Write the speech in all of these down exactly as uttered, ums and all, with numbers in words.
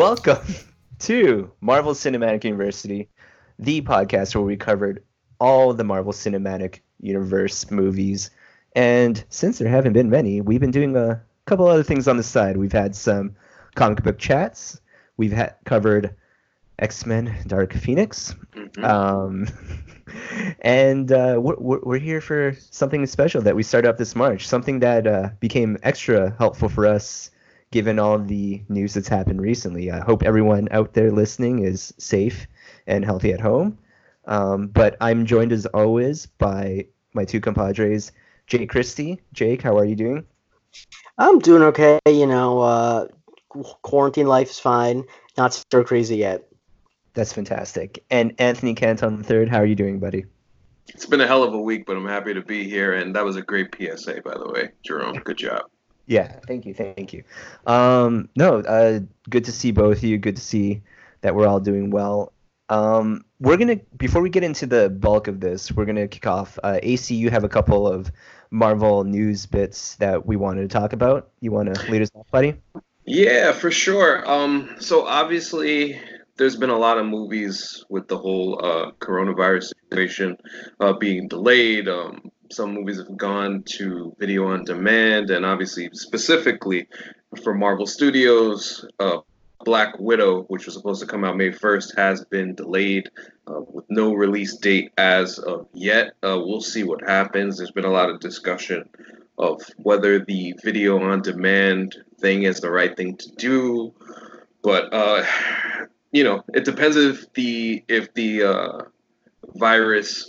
Welcome to Marvel Cinematic University, the podcast where we covered all the Marvel Cinematic Universe movies. And since there haven't been many, we've been doing a couple other things on the side. We've had some comic book chats. We've ha- covered X-Men Dark Phoenix. Mm-hmm. Um, and uh, we're, we're here for something special that we started up this March, something that uh, became extra helpful for us given all the news that's happened recently. I hope everyone out there listening is safe and healthy at home. Um, but I'm joined, as always, by my two compadres, Jake Christie. Jake, how are you doing? I'm doing okay. You know, uh, quarantine life's fine. Not so crazy yet. That's fantastic. And Anthony Canton the third, how are you doing, buddy? It's been a hell of a week, but I'm happy to be here. And that was a great P S A, by the way. Jerome, good job. Yeah, thank you, thank you. Um, no, uh, good to see both of you. Good to see that we're all doing well. Um, we're going to, before we get into the bulk of this, we're going to kick off. Uh, A C, you have a couple of Marvel news bits that we wanted to talk about. You want to lead us off, buddy? Yeah, for sure. Um, so obviously, there's been a lot of movies with the whole uh, coronavirus situation uh, being delayed. Um, Some movies have gone to video on demand, and obviously specifically for Marvel Studios, uh, Black Widow, which was supposed to come out May first, has been delayed uh, with no release date as of yet. Uh, we'll see what happens. There's been a lot of discussion of whether the video on demand thing is the right thing to do, but uh, you know, it depends if the if the uh, virus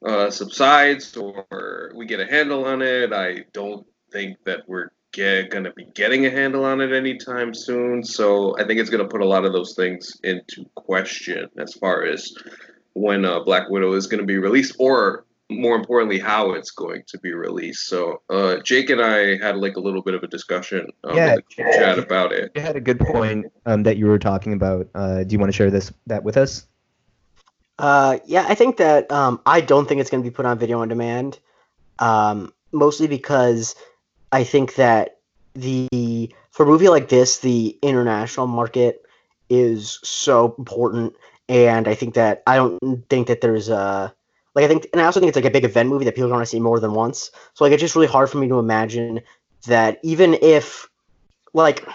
Uh, subsides or we get a handle on it. I don't think that we're get, gonna be getting a handle on it anytime soon. So I think it's gonna put a lot of those things into question as far as when uh, Black Widow is gonna be released, or more importantly, how it's going to be released. So uh, Jake and I had like a little bit of a discussion um, yeah, in the chat about it. You had a good point um, that you were talking about. Uh, do you want to share this that with us? Uh, yeah, I think that um, I don't think it's going to be put on video on demand, um, mostly because I think that the for a movie like this, the international market is so important, and I think that I don't think that there's a like I think, and I also think it's like a big event movie that people want to see more than once. So like it's just really hard for me to imagine that even if like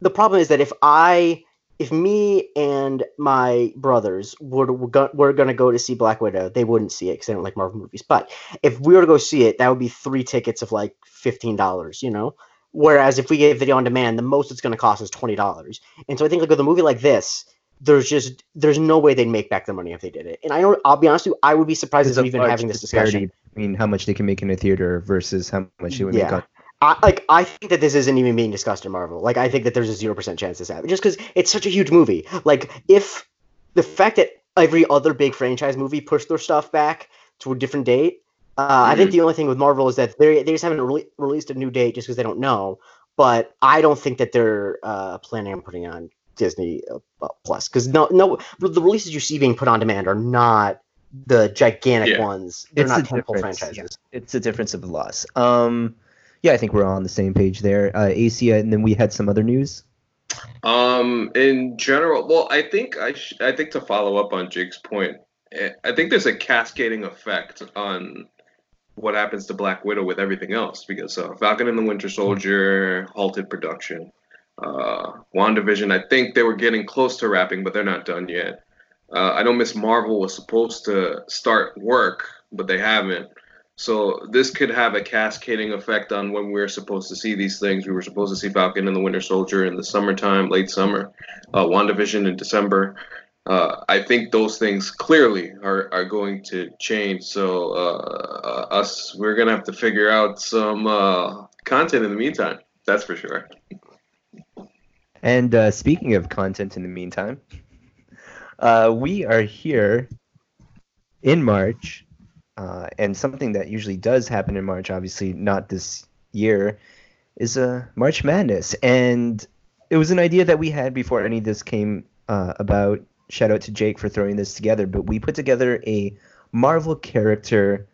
the problem is that if I. If me and my brothers were to, were, go, were going to go to see Black Widow, they wouldn't see it because they don't like Marvel movies. But if we were to go see it, that would be three tickets of like fifteen dollars, you know? Whereas if we get video on demand, the most it's going to cost is twenty dollars. And so I think like with a movie like this, there's just there's no way they'd make back the money if they did it. And I don't, I'll be honest with you, I would be surprised if we're even having this discussion. I mean, how much they can make in a theater versus how much they would yeah. make on I, like I think that this isn't even being discussed in Marvel. Like I think that there's a zero percent chance this happens, just because it's such a huge movie. Like if the fact that every other big franchise movie pushed their stuff back to a different date, uh, mm-hmm. I think the only thing with Marvel is that they they just haven't re- released a new date just because they don't know. But I don't think that they're uh, planning on putting on Disney Plus, because no no the releases you see being put on demand are not the gigantic yeah. ones. They're it's not tentpole franchises. Yeah. It's a difference of loss. Um. Yeah, I think we're all on the same page there. Uh, A C, and then we had some other news. Um, in general, well, I think I sh- I think to follow up on Jake's point, I think there's a cascading effect on what happens to Black Widow with everything else, because uh, Falcon and the Winter Soldier halted production. Uh, WandaVision, I think they were getting close to wrapping, but they're not done yet. Uh, I know Miz Marvel was supposed to start work, but they haven't. So this could have a cascading effect on when we're supposed to see these things. We were supposed to see Falcon and the Winter Soldier in the summertime, late summer, uh, WandaVision in December. Uh, I think those things clearly are, are going to change. So uh, us, we're going to have to figure out some uh, content in the meantime. That's for sure. And uh, speaking of content in the meantime, uh, we are here in March. Uh, and something that usually does happen in March, obviously not this year, is uh, March Madness. And it was an idea that we had before any of this came uh, about. Shout out to Jake for throwing this together. But we put together a Marvel character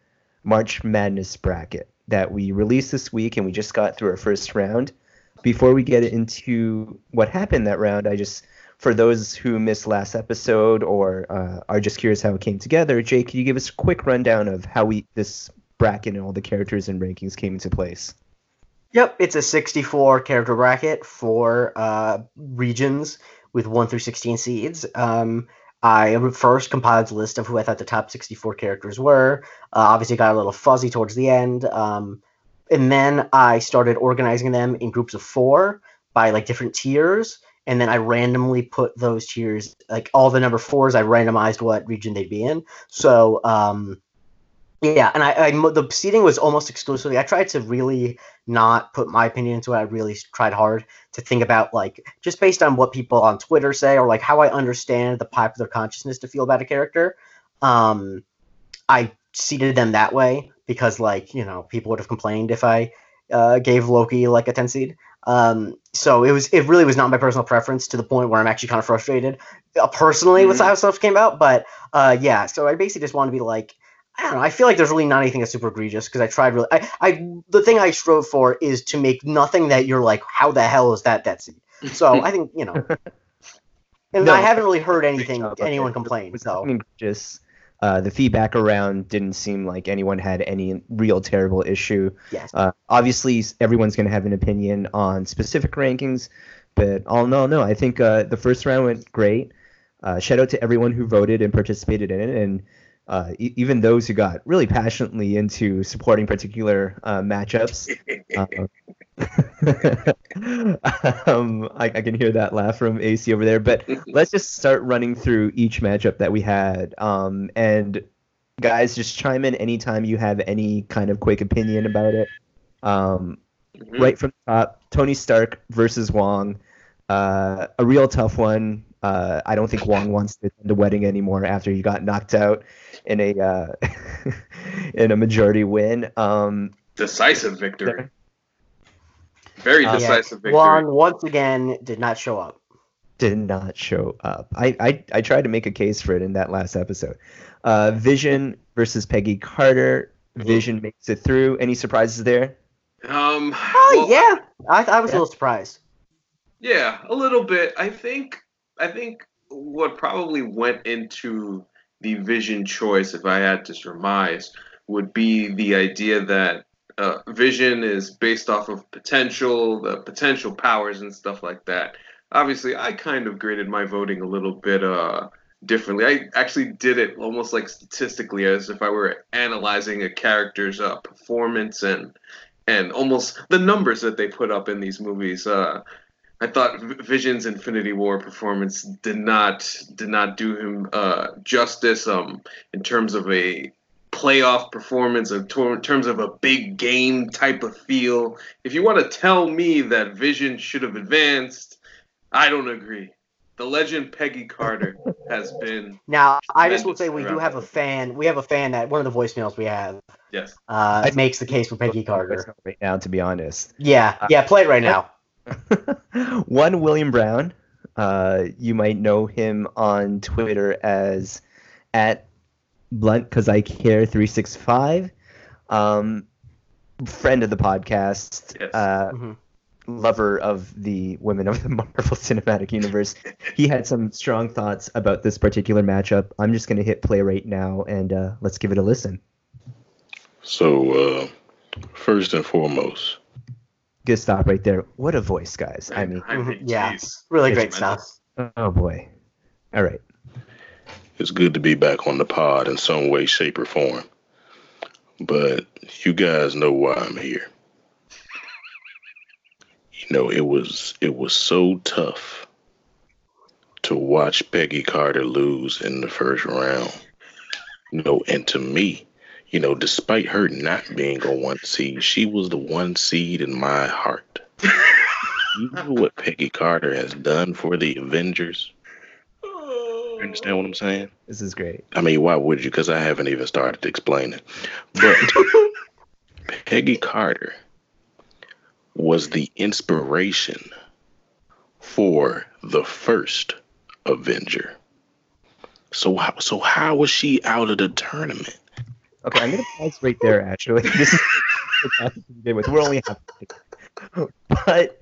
March Madness bracket that we released this week, and we just got through our first round. before we get into what happened that round, I just, for those who missed last episode or uh, are just curious how it came together, Jake, can you give us a quick rundown of how we this bracket and all the characters and rankings came into place? Yep, it's a sixty-four character bracket for uh, regions with one through sixteen seeds. Um, I first compiled a list of who I thought the top sixty-four characters were. Uh, obviously, got a little fuzzy towards the end. Um, and then I started organizing them in groups of four by like different tiers. And then I randomly put those tiers, like all the number fours, I randomized what region they'd be in. So, um, yeah, and I, I the seating was almost exclusively. I tried to really not put my opinion into it. I really tried hard to think about, like, just based on what people on Twitter say or, like, how I understand the popular consciousness to feel about a character. Um, I seated them that way because, like, you know, people would have complained if I uh, gave Loki, like, a ten seed. Um, so it was it really was not my personal preference, to the point where I'm actually kind of frustrated uh, personally mm-hmm. with how stuff came out. But, uh, yeah, so I basically just wanted to be like, I don't know, I feel like there's really not anything that's super egregious, because I tried really, I, I, the thing I strove for is to make nothing that you're like, how the hell is that that seed? So I think, you know, and no, I haven't really heard anything, no, anyone it. complain, was, so. I mean, just, uh, the feedback around didn't seem like anyone had any real terrible issue. Yes. Uh, obviously, everyone's going to have an opinion on specific rankings, but all in all, no, I think uh, the first round went great. Uh, shout out to everyone who voted and participated in it, and Uh, e- even those who got really passionately into supporting particular uh, matchups. uh, um, I, I can hear that laugh from A C over there. But let's just start running through each matchup that we had. Um, and guys, just chime in anytime you have any kind of quick opinion about it. Um, mm-hmm. Right from the top, Tony Stark versus Wong. Uh, a real tough one. Uh, I don't think Wong wants to attend a wedding anymore after he got knocked out in a uh, in a majority win. Um, decisive victory. Very uh, decisive yeah. victory. Wong, once again, did not show up. Did not show up. I, I, I tried to make a case for it in that last episode. Uh, Vision versus Peggy Carter. Vision mm-hmm. makes it through. Any surprises there? Um, oh, well, yeah. I, I was yeah. a little surprised. Yeah, a little bit. I think... I think what probably went into the Vision choice, if I had to surmise, would be the idea that uh, Vision is based off of potential, the potential powers and stuff like that. Obviously, I kind of graded my voting a little bit uh, differently. I actually did it almost like statistically, as if I were analyzing a character's uh, performance and and almost the numbers that they put up in these movies. Uh, I thought Vision's Infinity War performance did not did not do him uh, justice um, in terms of a playoff performance, in terms of a big game type of feel. If you want to tell me that Vision should have advanced, I don't agree. The legend Peggy Carter has been. Now, I just will say we do have a fan. We have a fan that one of the voicemails we have. Yes. Uh, makes the case for Peggy Carter right now. To be honest. Yeah. Yeah. Play it right now. One, William Brown. Uh, you might know him on Twitter as at Blunt Cause I Care three sixty-five. Um, friend of the podcast, yes. uh, mm-hmm. lover of the women of the Marvel Cinematic Universe. He had some strong thoughts about this particular matchup. I'm just going to hit play right now and uh, let's give it a listen. So uh, first and foremost, good stop right there. What a voice, guys. I mean, I mean yeah, geez. really it's great stuff. Oh, boy. All right. It's good to be back on the pod in some way, shape, or form. But you guys know why I'm here. You know, it was it was so tough to watch Peggy Carter lose in the first round. You know, and to me, you know, despite her not being a one seed, she was the one seed in my heart. You know what Peggy Carter has done for the Avengers? You understand what I'm saying? This is great. I mean, why would you? Because I haven't even started explaining. But Peggy Carter was the inspiration for the first Avenger. So how, so how was she out of the tournament? Okay, I'm going to pause right there, actually. This is what we're only half. But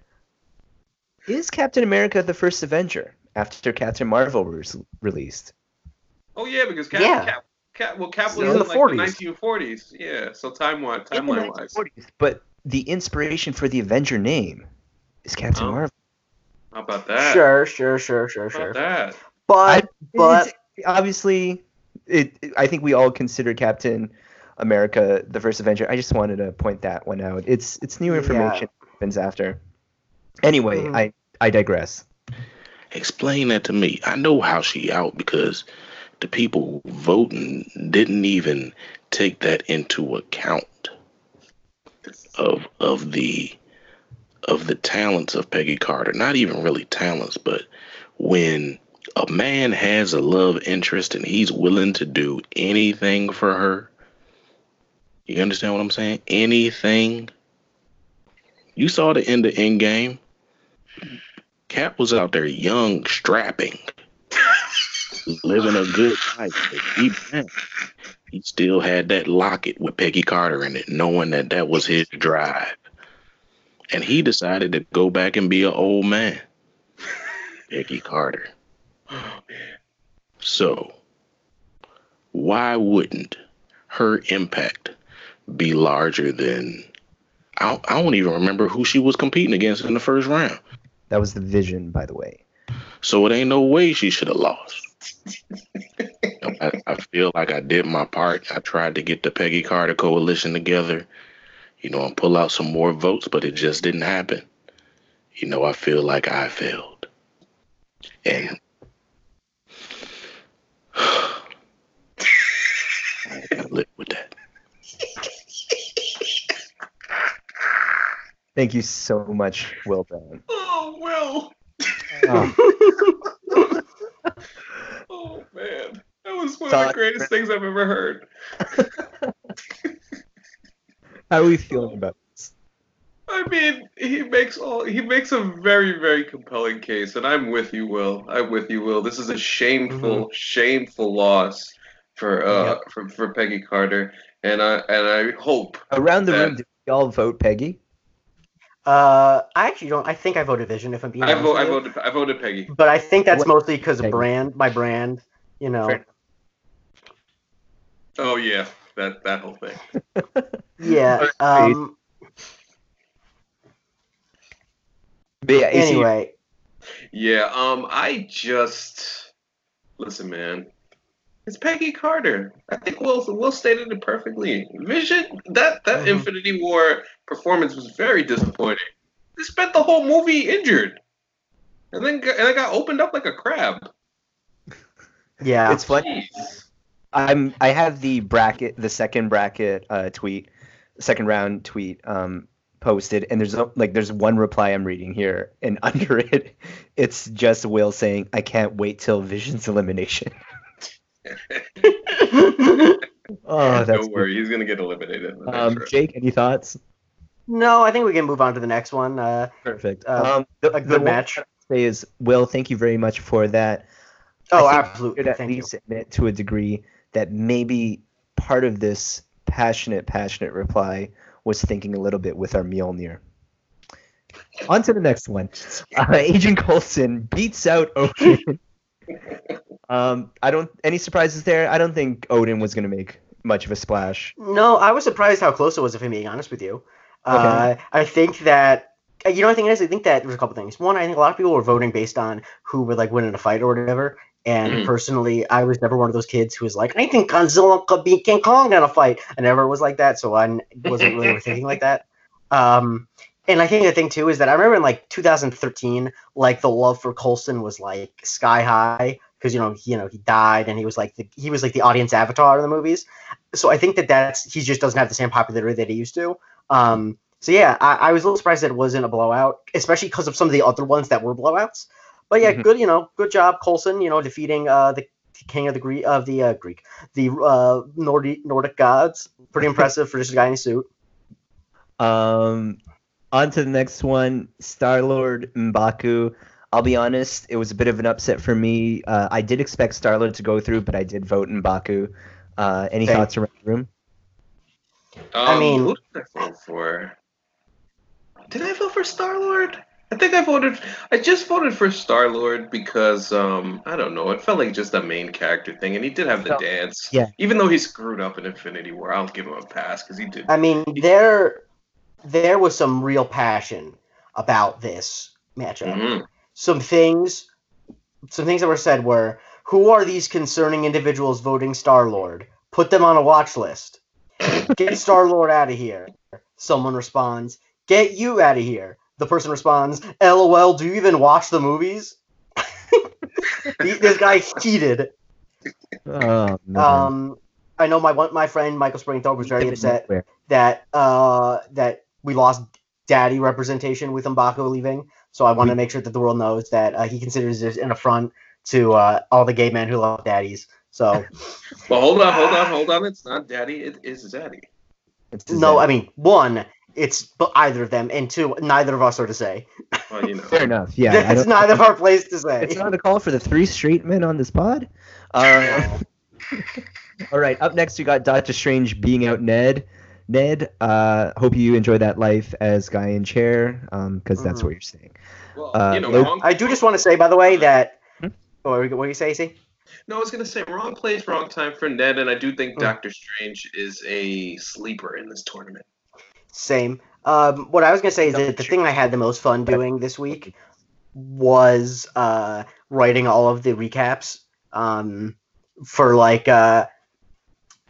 Is Captain America the first Avenger after Captain Marvel was released? Oh yeah, because Cap, yeah. Cap, Cap well Cap was in, in the, like, forties. The nineteen forties. Yeah, so timeline timeline wise. But the inspiration for the Avenger name is Captain oh. Marvel. How about that? Sure, sure, sure, sure, How about sure. That? But I, but obviously, it, it. I think we all consider Captain America the first Avenger. I just wanted to point that one out. It's it's new information yeah. happens after. Anyway, mm-hmm. I I digress. Explain that to me. I know how she out because the people voting didn't even take that into account of of the of the talents of Peggy Carter. Not even really talents, but when a man has a love interest and he's willing to do anything for her, you understand what I'm saying? Anything. You saw the end of Endgame. Cap was out there young, strapping, living a good life. He, he still had that locket with Peggy Carter in it, knowing that that was his drive. And he decided to go back and be an old man. Peggy Carter. Oh, man. So, why wouldn't her impact be larger than... I, I don't even remember who she was competing against in the first round. That was the Vision, by the way. So it ain't no way she should have lost. I, I feel like I did my part. I tried to get the Peggy Carter coalition together, you know, and pull out some more votes, but it just didn't happen. You know, I feel like I failed. And I gotta live with that. Thank you so much, Will Brown. Oh, Will. Oh. Oh, man. That was one Talk. of the greatest things I've ever heard. How are we feeling about this? I mean, he makes all he makes a very, very compelling case, and I'm with you, Will. I'm with you, Will. This is a shameful, mm-hmm. shameful loss for uh yeah. for, for Peggy Carter, and I and I hope around the that... room. Did we all vote Peggy? Uh, I actually don't. I think I voted Vision. If I'm being I honest, vote, I voted. I voted Peggy. But I think that's mostly because of brand. My brand, you know. Fair. Oh yeah, that that whole thing. yeah. Um. But yeah, anyway. Yeah. Um. I just listen, man. It's Peggy Carter. I think Will, Will stated it perfectly. Vision, that, that mm-hmm. Infinity War performance was very disappointing. They spent the whole movie injured. And then and I got opened up like a crab. Yeah. It's funny. Jeez. I'm, I have the bracket, the second bracket uh, tweet, second round tweet um, posted. And there's like there's one reply I'm reading here. And under it, it's just Will saying, I can't wait till Vision's elimination. oh, that's Don't worry, good. he's gonna get eliminated. Um, sure. Jake, any thoughts? No, I think we can move on to the next one. Uh, Perfect. Uh, um, the, a good the match. One I say is Will. Thank you very much for that. Oh, I absolutely. At least admit to a degree that maybe part of this passionate, passionate reply was thinking a little bit with our Mjolnir. On to the next one. Uh, Agent Coulson beats out Okoye. Um, I don't any surprises there. I don't think Odin was going to make much of a splash. No, I was surprised how close it was. If I'm being honest with you, okay. uh, I think that you know. I think it is. I think that there's a couple things. One, I think a lot of people were voting based on who would like win in a fight or whatever. And personally, I was never one of those kids who was like, I think Godzilla could beat King Kong in a fight. I never was like that, so I wasn't really thinking like that. Um, And I think the thing, too, is that I remember in, like, two thousand thirteen, like, the love for Coulson was, like, sky high because, you know, he, you know, he died and he was, like, the, he was, like, the audience avatar in the movies. So I think that that's – he just doesn't have the same popularity that he used to. Um, so, yeah, I, I was a little surprised that it wasn't a blowout, especially because of some of the other ones that were blowouts. But, yeah, mm-hmm. good, you know, good job, Coulson, you know, defeating uh, the king of the Greek – of the uh, Greek – the uh, Nordic, Nordic gods. Pretty impressive for just a guy in a suit. Um – On to the next one, Star-Lord M'Baku. I'll be honest, it was a bit of an upset for me. Uh, I did expect Star-Lord to go through, but I did vote M'Baku. Uh, any hey. thoughts around the room? Um, I mean, who did I vote for? Did I vote for Star-Lord? I think I voted. I just voted for Star-Lord because um, I don't know. It felt like just a main character thing, and he did have the so, dance. Yeah. Even though he screwed up in Infinity War, I'll give him a pass because he did. I mean, there, there was some real passion about this matchup. Mm-hmm. Some things, some things that were said were, "Who are these concerning individuals voting Star-Lord? Put them on a watch list. Get Star-Lord out of here." Someone responds, "Get you out of here." The person responds, "L O L, do you even watch the movies?" This guy heated. Oh, no. Um, I know my my friend Michael Springthorpe was very upset that uh, that we lost daddy representation with M'Baku leaving. So I want to make sure that the world knows that uh, he considers this an affront to uh, all the gay men who love daddies. So, well, hold on, hold on, hold on. It's not daddy. It is daddy. It's no, daddy. I mean one. It's either of them, and two, neither of us are to say. Well, you know. Fair enough, yeah. It's neither of our place to say. It's not a call for the three straight men on this pod. Uh, all right, up next we got Doctor Strange being out Ned. Ned, uh, hope you enjoy that life as guy in chair, because um, mm-hmm. that's what you're saying. Well, uh, you know, Lo- I do just want to say, by the way, that hmm? oh, what do you say, Stacey? No, I was going to say wrong place, wrong time for Ned, and I do think oh. Doctor Strange is a sleeper in this tournament. Same. Um, what I was going to say is that the thing I had the most fun doing this week was uh, writing all of the recaps um, for like uh,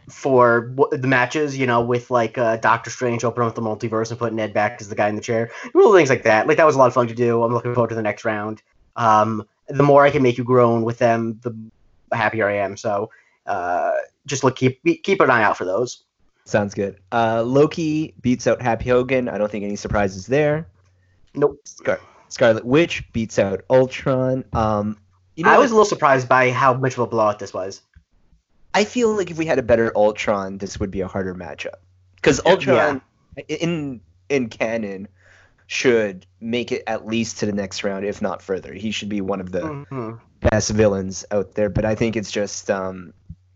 for w- the matches, you know, with like uh, Doctor Strange opening up the multiverse and putting Ned back as the guy in the chair, little things like that. Like that was a lot of fun to do. I'm looking forward to the next round. Um, the more I can make you groan with them, the happier I am. So uh, just look, keep keep an eye out for those. Sounds good. Uh, Loki beats out Happy Hogan. I don't think any surprises there. Nope. Scar- Scarlet Witch beats out Ultron. Um, you know, I was a little surprised by how much of a blowout this was. I feel like if we had a better Ultron, this would be a harder matchup. Because Ultron, yeah. in in canon, should make it at least to the next round, if not further. He should be one of the mm-hmm. best villains out there. But I think it's just... Um,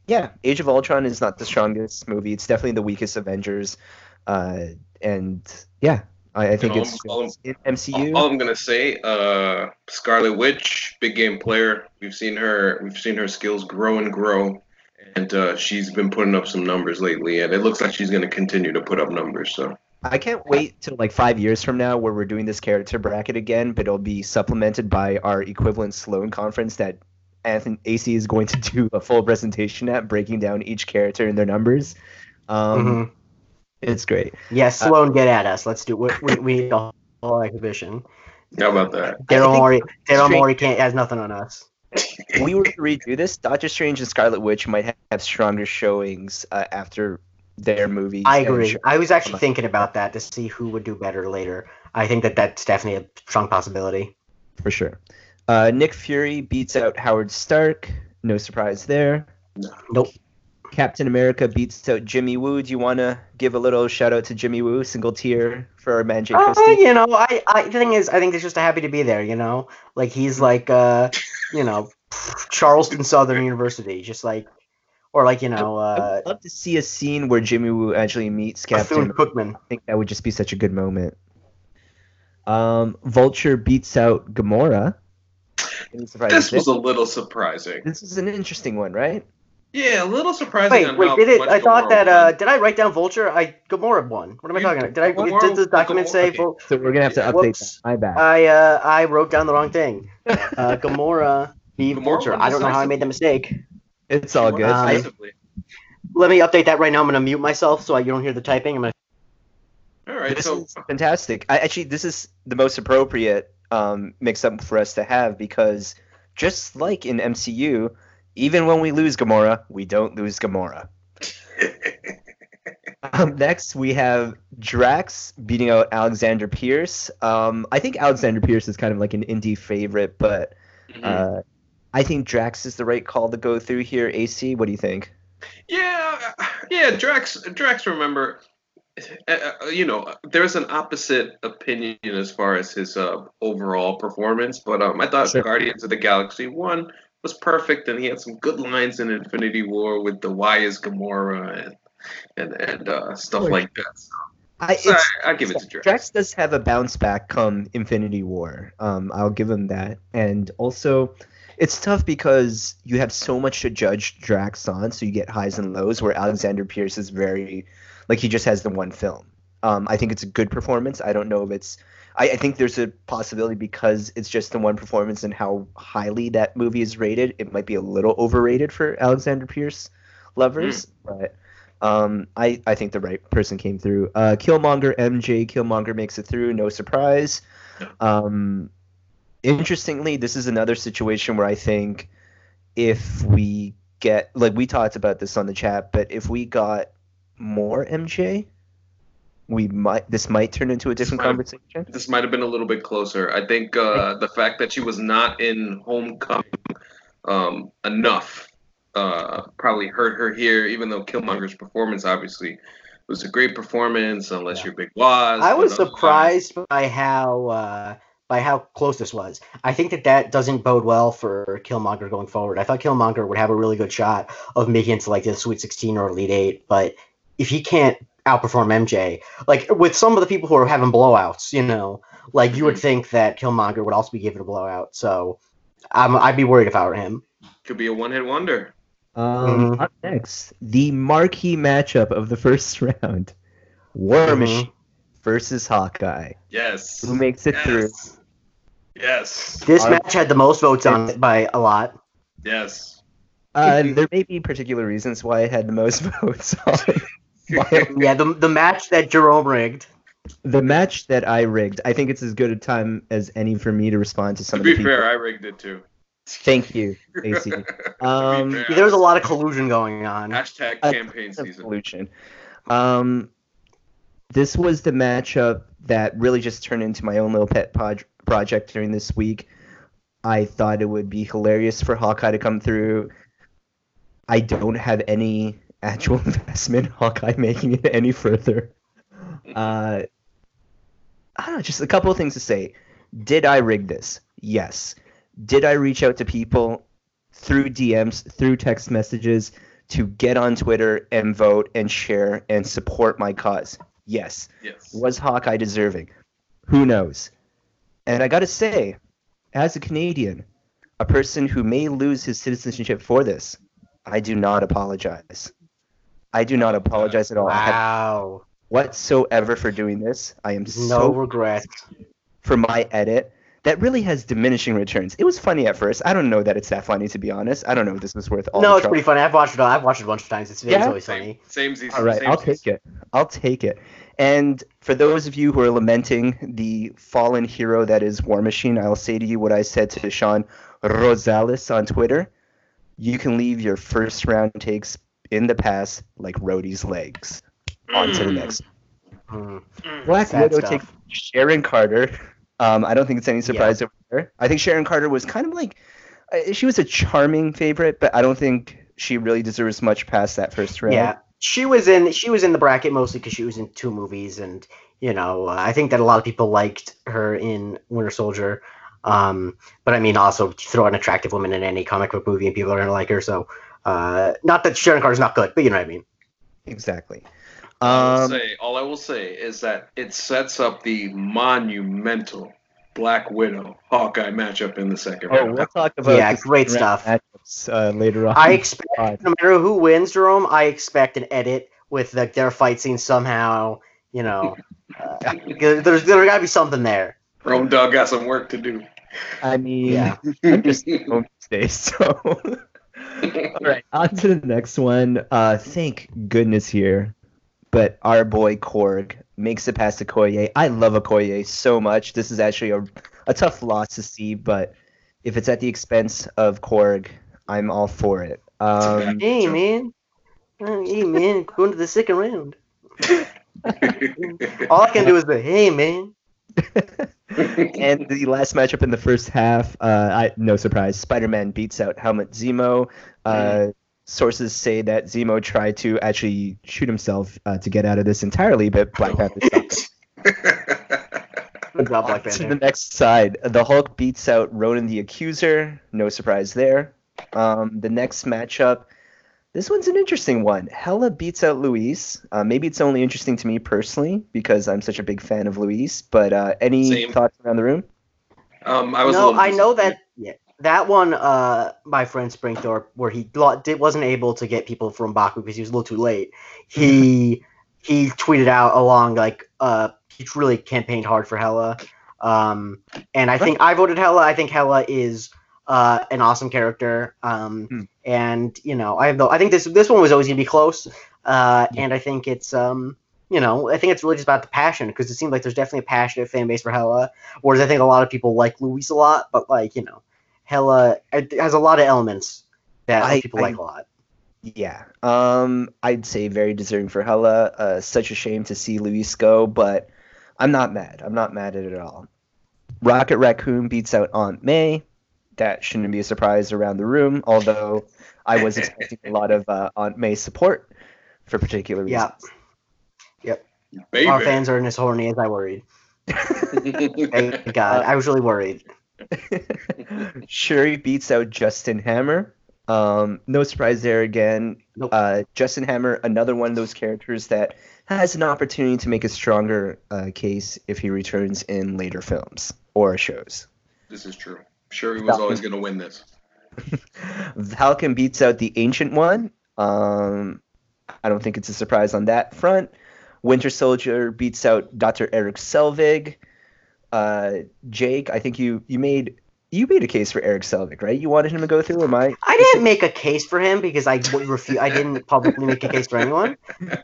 Yeah, Age of Ultron is not the strongest movie. It's definitely the weakest Avengers. Uh, and yeah, I, I think you know, it's all, in M C U. All, all I'm gonna say, uh, Scarlet Witch, big game player. We've seen her. We've seen her skills grow and grow, and uh, she's been putting up some numbers lately. And it looks like she's gonna continue to put up numbers. So I can't wait till like five years from now, where we're doing this character bracket again, but it'll be supplemented by our equivalent Sloan conference that. Anthony A C is going to do a full presentation at breaking down each character and their numbers. Um, mm-hmm. It's great. Yeah, Sloan, uh, get at us. Let's do it. We, we need a whole exhibition. How about that? Daryl Morey Strange- can't has nothing on us. If we were to redo this, Doctor Strange and Scarlet Witch might have stronger showings uh, after their movies. I agree. Show- I was actually thinking about that to see who would do better later. I think that that's definitely a strong possibility. For sure. Uh, Nick Fury beats out Howard Stark. No surprise there. Nope. Captain America beats out Jimmy Woo. Do you want to give a little shout out to Jimmy Woo, single tier for our man Jake Christie? Uh, you know, I, I the thing is, I think he's just happy to be there. You know, like he's like, uh, you know, Charleston Southern University, just like, or like you know. Uh, I'd love to see a scene where Jimmy Woo actually meets Captain Cookman. I think that would just be such a good moment. Um, Vulture beats out Gamora. This was a little surprising. This is an interesting one, right? Yeah, a little surprising. Wait, on wait, how did it? I Gamora thought that. Uh, did I write down Vulture? I Gamora won. What am I you, talking about? Did I? Gamora, did the document Gamora, say? Okay. Well, so we're gonna have to update. Whoops, that. My bad. I uh, I wrote down the wrong thing. Uh, Gamora beat Vulture. I don't know how I made the mistake. It's all good. Um, let me update that right now. I'm gonna mute myself so I, you don't hear the typing. I'm gonna. All right. This so is fantastic. I actually this is the most appropriate. Um, mix up for us to have because just like in M C U, even when we lose Gamora, we don't lose Gamora. um, next, we have Drax beating out Alexander Pierce. Um, I think Alexander Pierce is kind of like an indie favorite, but mm-hmm. uh, I think Drax is the right call to go through here. A C, what do you think? Yeah, yeah, Drax. Drax, remember. Uh, you know, there's an opposite opinion as far as his uh, overall performance, but um, I thought sure. Guardians of the Galaxy one was perfect, and he had some good lines in Infinity War with the "Why is Gamora" and and, and uh, stuff sure. like that. So I Sorry, I'll give it to Drax. Drax does have a bounce back come Infinity War. Um, I'll give him that. And also, it's tough because you have so much to judge Drax on, so you get highs and lows, where Alexander Pierce is very, like, he just has the one film. Um, I think it's a good performance. I don't know if it's – I think there's a possibility because it's just the one performance and how highly that movie is rated. It might be a little overrated for Alexander Pierce lovers, mm. but – Um, I, I think the right person came through. Uh, Killmonger, M J, Killmonger makes it through, no surprise. Um, interestingly, this is another situation where I think if we get, like we talked about this on the chat, but if we got more M J, we might this might turn into a different this conversation. Have, this might have been a little bit closer. I think uh, the fact that she was not in Homecoming um, enough Uh, probably hurt her here, even though Killmonger's performance obviously was a great performance, unless yeah. you're Big Waz. I was surprised things. by how uh, by how close this was. I think that that doesn't bode well for Killmonger going forward. I thought Killmonger would have a really good shot of making it to like the Sweet sixteen or Elite eight, but if he can't outperform M J, like with some of the people who are having blowouts, you know, like you would think that Killmonger would also be given a blowout. So I'm, I'd be worried if I were him. Could be a one-hit wonder. Um, mm-hmm. Up next, the marquee matchup of the first round, War mm-hmm. Machine versus Hawkeye. Yes. Who makes it yes. through? Yes. This uh, match had the most votes on it by a lot. Yes. Uh, there may be particular reasons why it had the most votes on it. yeah, the, the match that Jerome rigged. The match that I rigged. I think it's as good a time as any for me to respond to some to of the people. To be fair, I rigged it too. Thank you, Casey. Um, there was a lot of collusion going on. Hashtag campaign season. Collusion. Um, this was the matchup that really just turned into my own little pet pod- project during this week. I thought it would be hilarious for Hawkeye to come through. I don't have any actual investment in Hawkeye making it any further. Uh, I don't know, just a couple of things to say. Did I rig this? Yes. Did I reach out to people through D Ms, through text messages, to get on Twitter and vote and share and support my cause? Yes. Yes. Was Hawkeye deserving? Who knows? And I got to say, as a Canadian, a person who may lose his citizenship for this, I do not apologize. I do not apologize at all. Wow. Whatsoever for doing this. I am no so regret for my edit. That really has diminishing returns. It was funny at first. I don't know that it's that funny, to be honest. I don't know if this was worth all. No, the it's trouble. Pretty funny. I've watched it. All. I've watched it a bunch of times. It's, yeah. it's always funny. Same, same, all right, same, I'll same. take it. I'll take it. And for those of you who are lamenting the fallen hero that is War Machine, I'll say to you what I said to Sean Rosales on Twitter. You can leave your first round takes in the past like Rhodey's legs. On to the next. Mm. Black Sad Widow stuff. Takes Sharon Carter. Um, I don't think it's any surprise yeah. over her. I think Sharon Carter was kind of like uh, – she was a charming favorite, but I don't think she really deserves much past that first round. Yeah, she was in she was in the bracket mostly because she was in two movies, and you know uh, I think that a lot of people liked her in Winter Soldier. Um, but I mean also throw an attractive woman in any comic book movie and people are going to like her. So uh, not that Sharon Carter's not good, but you know what I mean. Exactly. Um, I will say, all I will say is that it sets up the monumental Black Widow Hawkeye matchup in the second round. Oh, we'll talk about yeah, great stuff matchups, uh, later on. I expect no matter who wins, Jerome, I expect an edit with like their fight scene somehow. You know, uh, there's there's gotta be something there. Rome Dog got some work to do. I mean, yeah. I'm just home today, so. All right, on to the next one. Uh, thank goodness here. But our boy Korg makes it past Okoye. I love Okoye so much. This is actually a, a tough loss to see, but if it's at the expense of Korg, I'm all for it. Um, hey, man. Hey, man. Going to the second round. All I can do is the hey, man. And the last matchup in the first half, uh, I, no surprise, Spider-Man beats out Helmet Zemo. Uh, mm. Sources say that Zemo tried to actually shoot himself uh, to get out of this entirely, but Black Panther stopped him. Black Panther. To the next side, the Hulk beats out Ronan the Accuser. No surprise there. Um, the next matchup, This one's an interesting one. Hela beats out Luis. Uh, maybe it's only interesting to me personally because I'm such a big fan of Luis. But uh, any Same. thoughts around the room? Um, I was. No, I know that yeah, that one. Uh, my friend Springthorpe, where he wasn't able to get people from Baku because he was a little too late. He he tweeted out along like uh, he really campaigned hard for Hela, um, and I right. think I voted Hela. I think Hela is uh, an awesome character. Um, hmm. And, you know, I have no, I think this this one was always going to be close. Uh, yeah. And I think it's, um, you know, I think it's really just about the passion, because it seems like there's definitely a passionate fan base for Hela. Whereas I think a lot of people like Luis a lot, but, like, you know, Hela has a lot of elements that I, people I, like a lot. Yeah. Um, I'd say very deserving for Hela. Uh, such a shame to see Luis go, but I'm not mad. I'm not mad at it at all. Rocket Raccoon beats out Aunt May. That shouldn't be a surprise around the room, although I was expecting a lot of uh, Aunt May support for particular reasons. Yeah. Yep. Baby. Our fans aren't as horny as I worried. Thank God. I was really worried. Shuri beats out Justin Hammer. Um, no surprise there again. Nope. Uh, Justin Hammer, another one of those characters that has an opportunity to make a stronger uh, case if he returns in later films or shows. This is true. Shuri was Falcon. always going to win this. Falcon beats out the Ancient One. Um, I don't think it's a surprise on that front. Winter Soldier beats out Doctor Eric Selvig. Uh, Jake, I think you, you made you made a case for Eric Selvig, right? You wanted him to go through, am I? I didn't make a case for him because I refu- I didn't publicly make a case for anyone.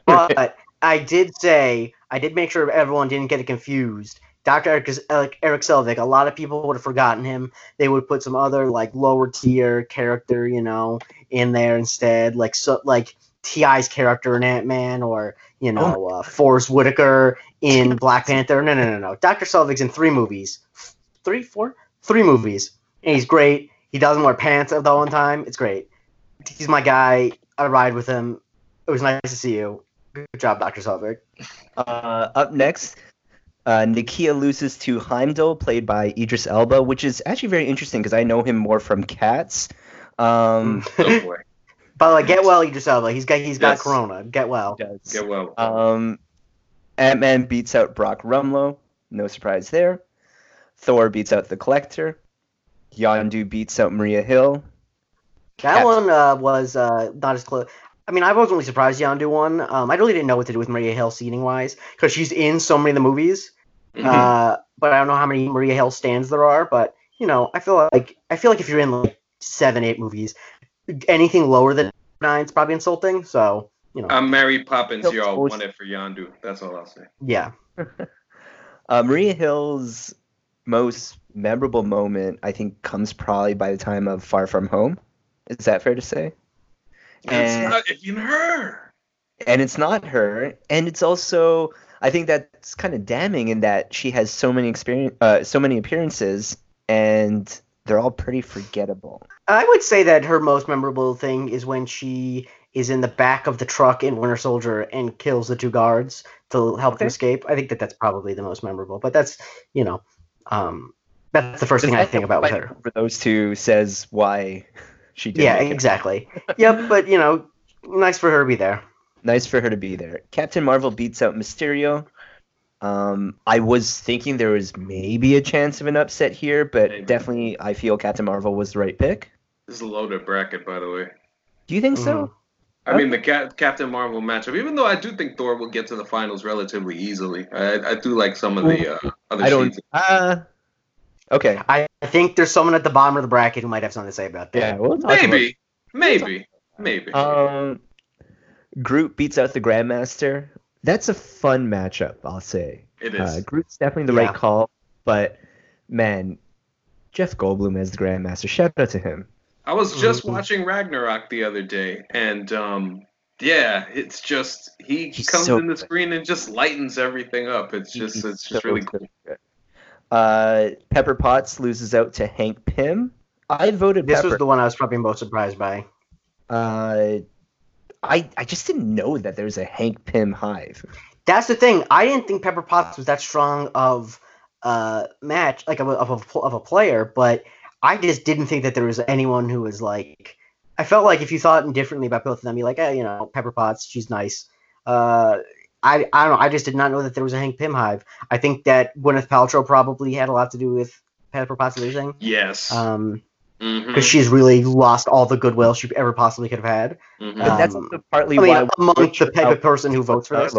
But I did say, I did make sure everyone didn't get it confused. Doctor Eric, Eric Selvig, a lot of people would have forgotten him. They would put some other, like, lower-tier character, you know, in there instead, like so, like T I's character in Ant-Man or, you know, oh uh, Forrest Whitaker in Black Panther. No, no, no, no. Doctor Selvig's in three movies. Three, four? Three movies. And he's great. He doesn't wear pants the one time. It's great. He's my guy. I ride with him. It was nice to see you. Good job, Doctor Selvig. Uh, up next... Uh, Nakia loses to Heimdall, played by Idris Elba, which is actually very interesting because I know him more from Cats. Um, oh boy. By the way, get well, Idris Elba. He's got he's yes. got Corona. Get well. Get well. Um, Ant-Man beats out Brock Rumlow. No surprise there. Thor beats out the Collector. Yondu beats out Maria Hill. That Cap- one uh, was uh, not as close. I mean, I was only surprised Yondu won. Um, I really didn't know what to do with Maria Hill seating-wise, because she's in so many of the movies. Mm-hmm. Uh, but I don't know how many Maria Hill stands there are. But, you know, I feel like I feel like if you're in, like, seven, eight movies, anything lower than nine is probably insulting. So, you know. I'm Mary Poppins. Hill's y'all won it for Yondu. That's all I'll say. Yeah. uh, Maria Hill's most memorable moment, I think, comes probably by the time of Far From Home. Is that fair to say? And it's not even her. And it's not her. And it's also, I think that's kind of damning in that she has so many experience, uh, so many appearances, and they're all pretty forgettable. I would say that her most memorable thing is when she is in the back of the truck in Winter Soldier and kills the two guards to help okay. them escape. I think that that's probably the most memorable. But that's, you know, um, that's the first thing I think about with her. For those two says why... She did yeah, exactly. Yep, but, you know, nice for her to be there. Nice for her to be there. Captain Marvel beats out Mysterio. Um, I was thinking there was maybe a chance of an upset here, but maybe. Definitely I feel Captain Marvel was the right pick. This is a loaded bracket, by the way. Do you think mm. so? I okay. mean, the Cap- Captain Marvel matchup, even though I do think Thor will get to the finals relatively easily. I, I do like some of the uh, other I don't... Uh... Okay. I think there's someone at the bottom of the bracket who might have something to say about that. Yeah, we'll maybe. Maybe. Maybe. Um, Groot beats out the Grandmaster. That's a fun matchup, I'll say. It is. Uh, Groot's definitely the yeah. right call, but, man, Jeff Goldblum as the Grandmaster. Shout out to him. I was just watching Ragnarok the other day, and, um, yeah, it's just, he He's comes so in the screen good. and just lightens everything up. It's just, He's it's just so really cool. Good. Uh, Pepper Potts loses out to Hank Pym. I voted This Pepper. was the one I was probably most surprised by. Uh, I I just didn't know that there was a Hank Pym hive. That's the thing. I didn't think Pepper Potts was that strong of a uh, match, like of a, of a of a player, but I just didn't think that there was anyone who was like I felt like if you thought indifferently about both of them, you're like, hey, you know, Pepper Potts, she's nice. Uh, I, I don't know. I just did not know that there was a Hank Pym hive. I think that Gwyneth Paltrow probably had a lot to do with Pepper Potts losing. Yes. Um, because mm-hmm. she's really lost all the goodwill she ever possibly could have had. Mm-hmm. Um, that's also partly I mean, why among the type of person who votes for this.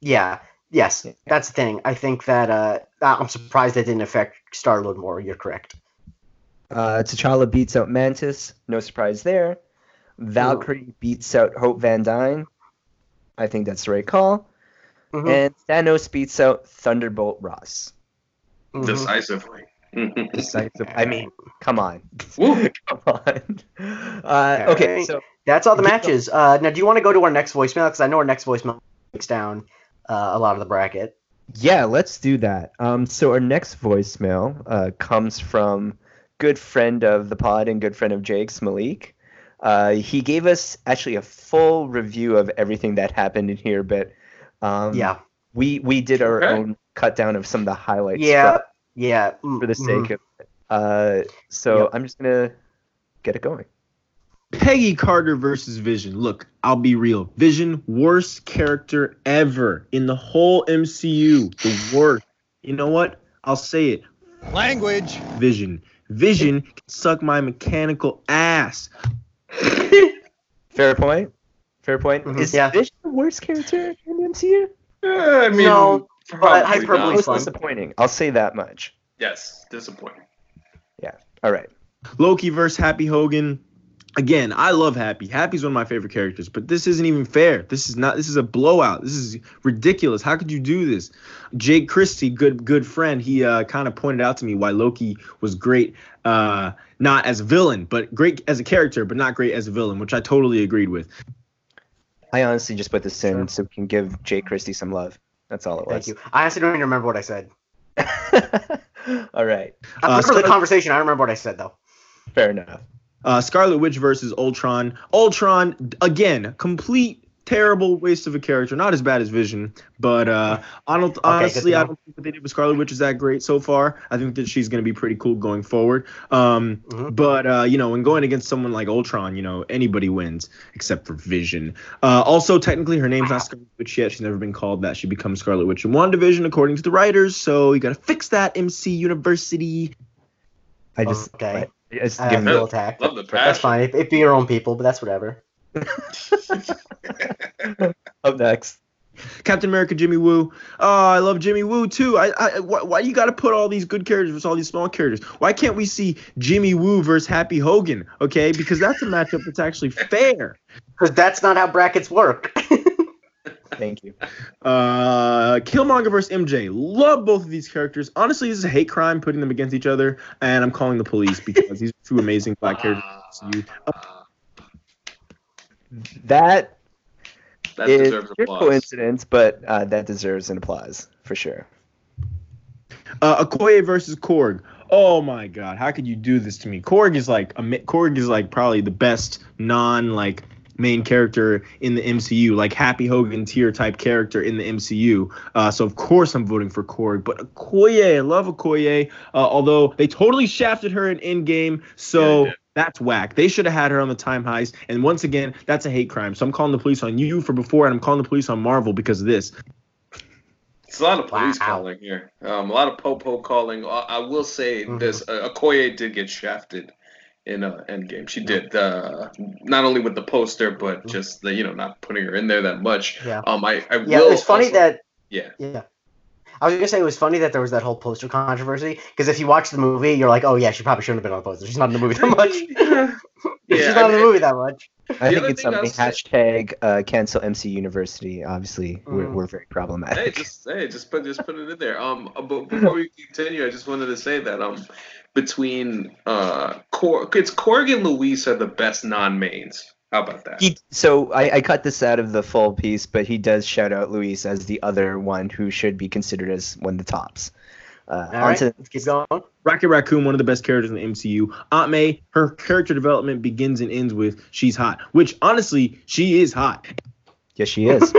Yeah. Yes, that's the thing. I think that uh, I'm surprised that didn't affect Star-Lord more. You're correct. Uh, T'Challa beats out Mantis. No surprise there. Valkyrie Ooh. beats out Hope Van Dyne. I think that's the right call. Mm-hmm. And Thanos beats out Thunderbolt Ross. Mm-hmm. Decisively. Decisive. I mean, come on. Come on. Uh, okay, right. So that's all the matches. Uh, now, do you want to go to our next voicemail? Because I know our next voicemail breaks down uh, a lot of the bracket. Yeah, let's do that. Um, so our next voicemail uh, comes from good friend of the pod and good friend of Jake's, Malik. Uh, he gave us actually a full review of everything that happened in here, but um, yeah, we we did our okay. own cut down of some of the highlights. Yeah. But, Yeah, mm, for the sake mm. of it. Uh, so yep. I'm just going to get it going. Peggy Carter versus Vision. Look, I'll be real. Vision, worst character ever in the whole M C U. The worst. You know what? I'll say it. Language. Vision. Vision can suck my mechanical ass. Fair point. Fair point. Mm-hmm. Is yeah. Vision the worst character in the M C U? Uh, I mean... No. But hyperbole is disappointing. I'll say that much. Yes, disappointing. Yeah. All right. Loki versus Happy Hogan. Again, I love Happy. Happy's one of my favorite characters, but this isn't even fair. This is not. This is a blowout. This is ridiculous. How could you do this? Jake Christie, good good friend, he uh, kind of pointed out to me why Loki was great, uh, not as a villain, but great as a character, but not great as a villain, which I totally agreed with. I honestly just put this in sure. so we can give Jake Christie some love. That's all it was. Thank you. I honestly don't even remember what I said. All right. I remember uh, Scar- the conversation. I remember what I said, though. Fair enough. Uh, Scarlet Witch versus Ultron. Ultron, again, complete terrible waste of a character. Not as bad as Vision, but uh, I don't, okay, honestly, I don't think what they did with Scarlet Witch is that great so far. I think that she's going to be pretty cool going forward. Um, mm-hmm. But, uh, you know, when going against someone like Ultron, you know, anybody wins except for Vision. Uh, also, technically, her name's not Scarlet Witch yet. She's never been called that. She becomes Scarlet Witch in WandaVision, according to the writers. So you got to fix that, M C University. I just, okay. I, I just uh, give me a little attack. Love the passion. That's fine. It'd it be your own people, but that's whatever. Up next, Captain America, Jimmy Woo. Oh, I love Jimmy Woo too. I, I, wh- why you got to put all these good characters versus all these small characters? Why can't we see Jimmy Woo versus Happy Hogan? Okay, because that's a matchup that's actually fair. Because that's not how brackets work. Thank you. Uh, Killmonger versus M J. Love both of these characters. Honestly, this is a hate crime putting them against each other, and I'm calling the police because these are two amazing black characters. Uh, That, that is a pure coincidence, but uh, that deserves an applause for sure. Uh, Okoye versus Korg. Oh my God, how could you do this to me? Korg is like a Korg is like probably the best non like main character in the M C U, like Happy Hogan tier type character in the M C U. Uh, so of course I'm voting for Korg, but Okoye, I love Okoye. Uh, although they totally shafted her in Endgame, so. Yeah, that's whack. They should have had her on the time heist. And once again, that's a hate crime. So I'm calling the police on you for before, and I'm calling the police on Marvel because of this. It's a lot of police wow. calling here. Um, a lot of po-po calling. I will say mm-hmm. this. Uh, Okoye did get shafted in uh, Endgame. She did. Uh, not only with the poster, but mm-hmm. just, the, you know, not putting her in there that much. Yeah, um, I, I yeah will it's funny also, that... Yeah. Yeah. I was going to say it was funny that there was that whole poster controversy, because if you watch the movie, you're like, oh, yeah, she probably shouldn't have been on the poster. She's not in the movie that much. yeah, She's not I mean, in the movie that much. I think it's something, hashtag uh, cancel M C University. Obviously, mm. we're, we're very problematic. Hey, just, hey, just, put, just put it in there. Um, but before we continue, I just wanted to say that um, between uh, Korg, it's Korg and Luis are the best non-mains. How about that? He, so I, I cut this out of the full piece, but he does shout out Luis as the other one who should be considered as one of the tops. Uh, All right, let's keep going. Rocket Raccoon, one of the best characters in the M C U. Aunt May, her character development begins and ends with she's hot, which honestly, she is hot. Yes, she is.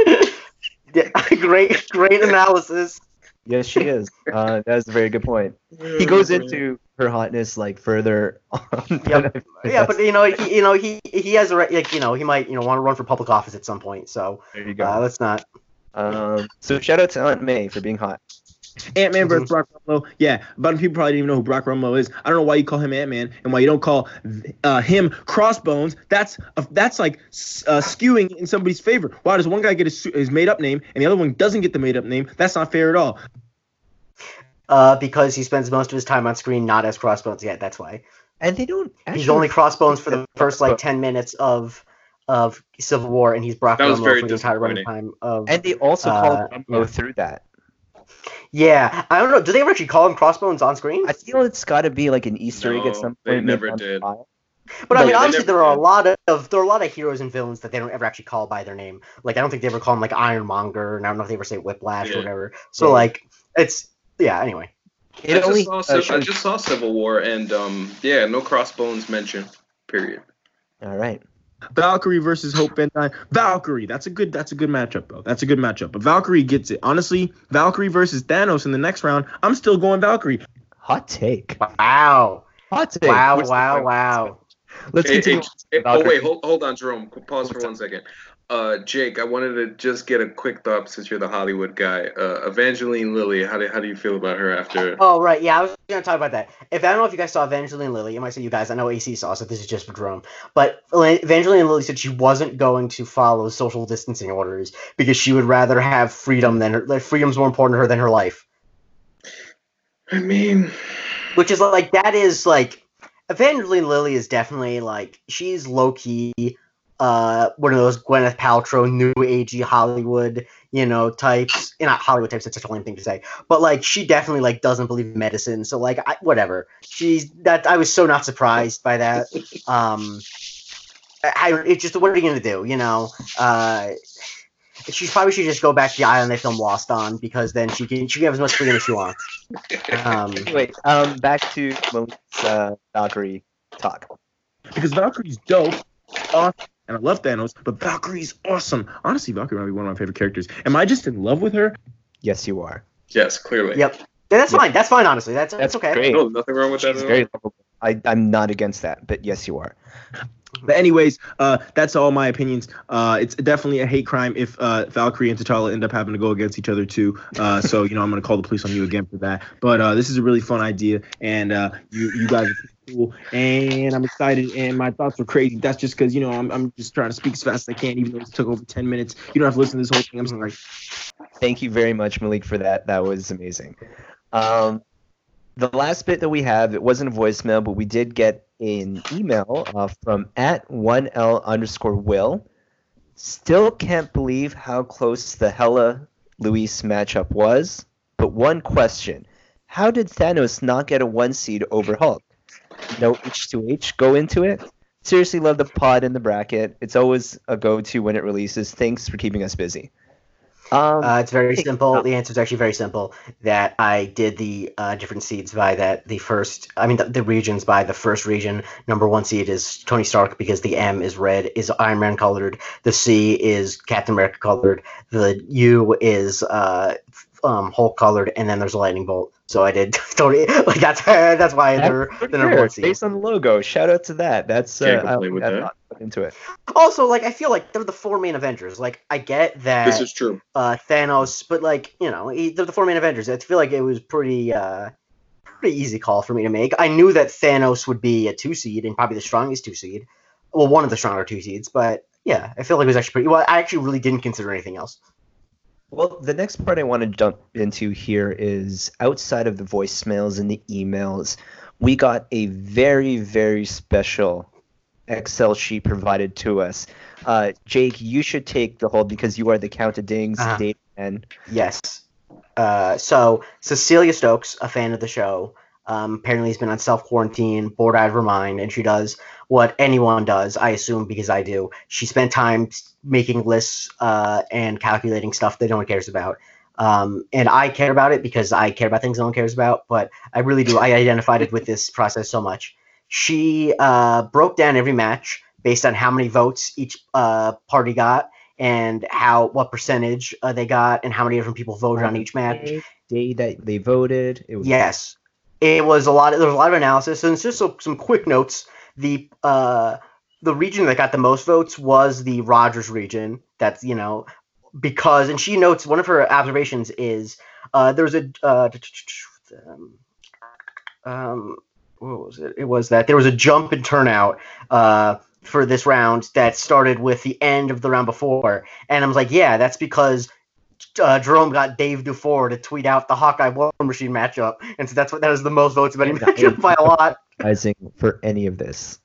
yeah, great, great analysis. Yes, she is. Uh, that was a very good point. He goes into her hotness like further on. Yep. Yeah, but you know, he, you know, he he has a like, you know, he might, you know, want to run for public office at some point. So there you go. Uh, let's not. Um, so shout out to Aunt May for being hot. Ant-Man versus Brock Rumlow. Yeah, a bunch of people probably don't even know who Brock Rumlow is. I don't know why you call him Ant-Man and why you don't call uh, him Crossbones. That's a, that's like uh, skewing in somebody's favor. Why does one guy get his, his made-up name and the other one doesn't get the made-up name? That's not fair at all. Uh, because he spends most of his time on screen not as Crossbones yet. That's why. And they don't. He's only Crossbones for the first like ten minutes of of Civil War, and he's Brock Rumlow for the entire running time of. And they also uh, called Rumlow through that. Yeah, I don't know. Do they ever actually call him Crossbones on screen? I feel it's got to be like an Easter no, egg at some point. They never did. But no, I mean, obviously there are did. a lot of there are a lot of heroes and villains that they don't ever actually call by their name. Like I don't think they ever call him like Ironmonger, and I don't know if they ever say Whiplash yeah. or whatever. So yeah. like it's yeah. Anyway, it I, only, just saw, uh, Civil, sure. I just saw Civil War, and um, yeah, no Crossbones mentioned. Period. All right. Valkyrie versus Hope Van Dyne. Valkyrie, that's a good that's a good matchup, bro. That's a good matchup. But Valkyrie gets it. Honestly, Valkyrie versus Thanos in the next round, I'm still going Valkyrie. Hot take. Wow. Hot take. Wow, What's wow, wow. Let's hey, continue. Hey, oh, wait, hold, hold on, Jerome. Pause for one second. Uh, Jake, I wanted to just get a quick thought since you're the Hollywood guy. Uh, Evangeline Lilly, how do how do you feel about her after? Oh right, yeah, I was gonna talk about that. If I don't know if you guys saw Evangeline Lilly, it might say you guys. I know A C saw, so this is just for Jerome. But Evangeline Lilly said she wasn't going to follow social distancing orders because she would rather have freedom than her. Like, freedom's more important to her than her life. I mean, which is like that is like Evangeline Lilly is definitely like she's low key. Uh, one of those Gwyneth Paltrow, new agey Hollywood, you know, types. And not Hollywood types, that's such a lame thing to say. But, like, she definitely, like, doesn't believe in medicine. So, like, I, whatever. She's that. I was so not surprised by that. Um, I, it's just, what are you going to do, you know? Uh, she probably should just go back to the island they filmed Lost on because then she can she can have as much freedom as she wants. Um, Wait, um, back to Malik's uh, Valkyrie talk. Because Valkyrie's dope. Awesome. And I love Thanos, but Valkyrie's awesome. Honestly, Valkyrie might be one of my favorite characters. Am I just in love with her? Yes, you are. Yes, clearly. Yep. Yeah, that's yep. fine. That's fine, honestly. That's, that's, that's okay. Great. No, nothing wrong with She's that at very all. I, I'm not against that, but yes, you are. But anyways, uh, that's all my opinions. Uh, it's definitely a hate crime if uh, Valkyrie and T'Challa end up having to go against each other too. Uh, so, you know, I'm going to call the police on you again for that. But uh, this is a really fun idea, and uh, you, you guys – cool, and I'm excited, and my thoughts were crazy. That's just because, you know, I'm I'm just trying to speak as fast as I can, even though it took over ten minutes. You don't have to listen to this whole thing. I'm just like, thank you very much, Malik, for that. That was amazing. Um, the last bit that we have, it wasn't a voicemail, but we did get an email uh, from at one L underscore Will. Still can't believe how close the Hela Luis matchup was. But one question: how did Thanos not get a one seed over Hulk? No H two H go into it. Seriously, love the pod in the bracket. It's always a go-to when it releases. Thanks for keeping us busy. Um, uh, it's very simple. The answer is actually very simple. That I did the uh, different seeds by that the first. I mean the, the regions by the first region. Number one seed is Tony Stark because the M is red, is Iron Man colored. The C is Captain America colored. The U is uh, um, Hulk colored, and then there's a lightning bolt. So I did Tony. Like that's that's why that's they're the number one seed. Based on the logo, shout out to that. That's uh, I, I'm that. not into it. Also, like I feel like they're the four main Avengers. Like I get that this is true. Uh, Thanos, but like you know, he, they're the four main Avengers. I feel like it was pretty uh, pretty easy call for me to make. I knew that Thanos would be a two seed and probably the strongest two seed. Well, one of the stronger two seeds, but yeah, I feel like it was actually pretty. Well, I actually really didn't consider anything else. Well, the next part I want to jump into here is outside of the voicemails and the emails, we got a very, very special Excel sheet provided to us. Uh, Jake, you should take the whole because you are the Count of Dings uh-huh. data man. Yes. Uh, so Cecilia Stokes, a fan of the show, um, apparently has been on self-quarantine, bored out of her mind, and she does what anyone does, I assume because I do. She spent time making lists uh, and calculating stuff that no one cares about. Um, and I care about it because I care about things no one cares about, but I really do. I identified it with this process so much. She uh, broke down every match based on how many votes each uh, party got and how what percentage uh, they got and how many different people voted on each match. Day that they voted. It was- yes. It was a lot. There was a lot of analysis, and it's just so, some quick notes. The uh, the region that got the most votes was the Rogers region. That's you know because and she notes one of her observations is uh, there was a uh, um what was it? It was that there was a jump in turnout uh, for this round that started with the end of the round before, and I was like, yeah, that's because. Uh, Jerome got Dave Dufour to tweet out the Hawkeye War Machine matchup, and so that's what that is the most votes of any matchup by a lot. For any of this,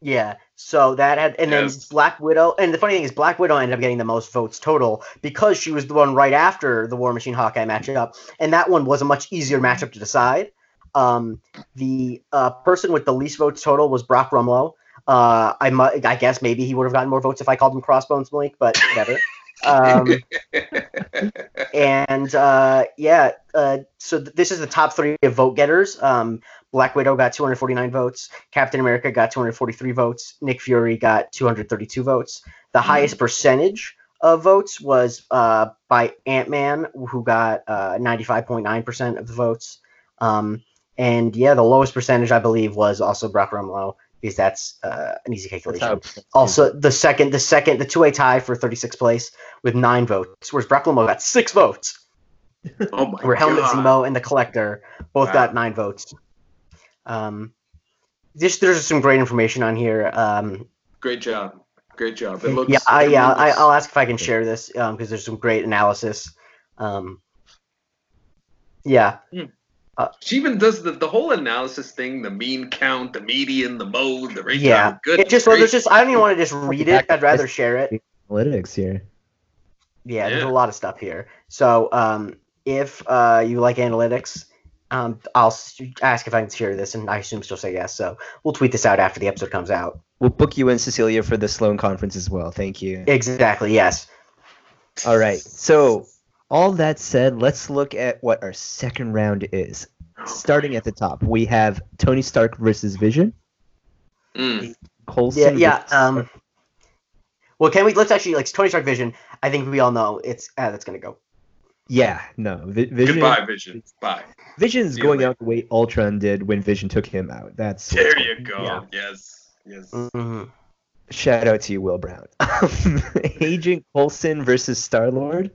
yeah. So that had, and yes. then Black Widow, and the funny thing is, Black Widow ended up getting the most votes total because she was the one right after the War Machine Hawkeye matchup, and that one was a much easier matchup to decide. Um, the uh, person with the least votes total was Brock Rumlow. Uh, I mu- I guess maybe he would have gotten more votes if I called him Crossbones Malik, but whatever. um and uh yeah uh so th- this is the top three of vote getters. um Black Widow got two hundred forty-nine votes, Captain America got two hundred forty-three votes, Nick Fury got two hundred thirty-two votes. The mm-hmm. highest percentage of votes was uh by Ant-Man, who got uh ninety-five point nine percent of the votes, um and yeah the lowest percentage I believe was also Brock Rumlow, because that's uh, an easy calculation. Also, the second, the second, the two-way tie for thirty-sixth place with nine votes, whereas Brecklomo got six votes. Oh my Where Helmet God. Zemo and the Collector both wow. got nine votes. Um, this, there's some great information on here. Um, great job, great job. It looks yeah, I, yeah. I, I'll ask if I can share this because um, there's some great analysis. Um, yeah. Mm. She even does the, the whole analysis thing, the mean count, the median, the mode, the ratio. Yeah, good. It just, well, there's just, I don't even want to just read it. I'd rather share it. Analytics here. Yeah, yeah, there's a lot of stuff here. So um, if uh, you like analytics, um, I'll ask if I can share this, and I assume she'll say yes. So we'll tweet this out after the episode comes out. We'll book you in, Cecilia, for the Sloan Conference as well. Thank you. Exactly, yes. All right, so... all that said, let's look at what our second round is. Starting at the top, we have Tony Stark versus Vision. Mm. Coulson. Yeah. yeah um, well, can we? Let's actually like Tony Stark Vision. I think we all know it's uh, that's gonna go. Yeah. No. Vi- Vision. Goodbye, Vision. Bye. Vision's See going out the way Ultron did when Vision took him out. That's there. You going. go. Yeah. Yes. Yes. Mm-hmm. Shout out to you, Will Brown. Agent Coulson versus Star-Lord.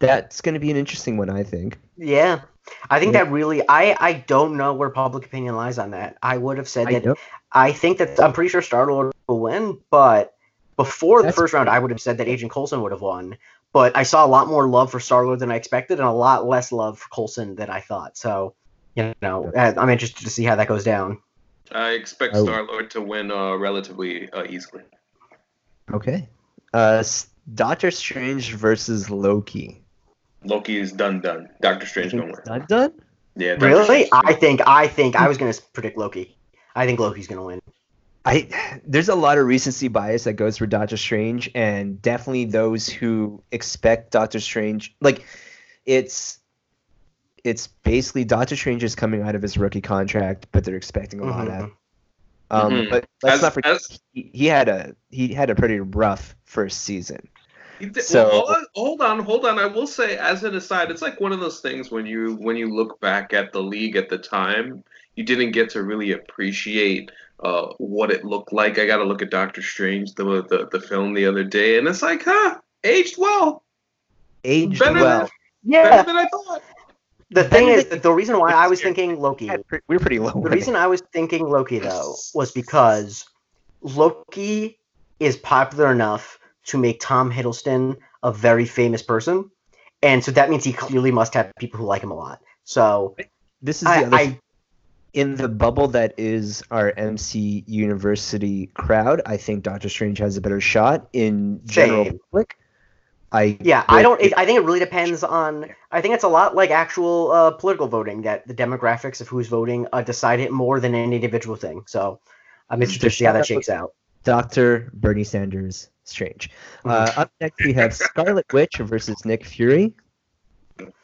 That's going to be an interesting one, I think. Yeah. I think yeah. that really – I I don't know where public opinion lies on that. I would have said I that know. I think that – I'm pretty sure Star-Lord will win, but before That's the first round, I would have said that Agent Coulson would have won. But I saw a lot more love for Star-Lord than I expected and a lot less love for Coulson than I thought. So, you know, I'm interested to see how that goes down. I expect oh. Star-Lord to win uh, relatively uh, easily. Okay. Uh, Doctor Strange versus Loki. Loki is done, done. Doctor Strange don't work. Done, done. Yeah. Doctor really? Strange. I think. I think. I was gonna predict Loki. I think Loki's gonna win. I there's a lot of recency bias that goes for Doctor Strange, and definitely those who expect Doctor Strange, like it's it's basically Doctor Strange is coming out of his rookie contract, but they're expecting a mm-hmm. lot out of him. Um, mm-hmm. But let's as, not forget as... he, he had a he had a pretty rough first season. So, well, hold, on, hold on, hold on. I will say, as an aside, it's like one of those things when you when you look back at the league at the time, you didn't get to really appreciate uh, what it looked like. I got to look at Doctor Strange, the, the the film the other day, and it's like, huh, aged well, aged better well, than, yeah, better than I thought. The thing is, the reason why I was thinking Loki, we were pretty low. The reason I was thinking Loki though was because Loki is popular enough to make Tom Hiddleston a very famous person, and so that means he clearly must have people who like him a lot. So this is the I, other I, in the bubble that is our M C University crowd. I think Doctor Strange has a better shot in general same. public. I yeah, I don't. It, I think it really depends on. I think it's a lot like actual uh, political voting, that the demographics of who's voting uh, decide it more than any individual thing. So I'm interested to see how that shakes out. Doctor Bernie Sanders Strange. Uh, up next, we have Scarlet Witch versus Nick Fury.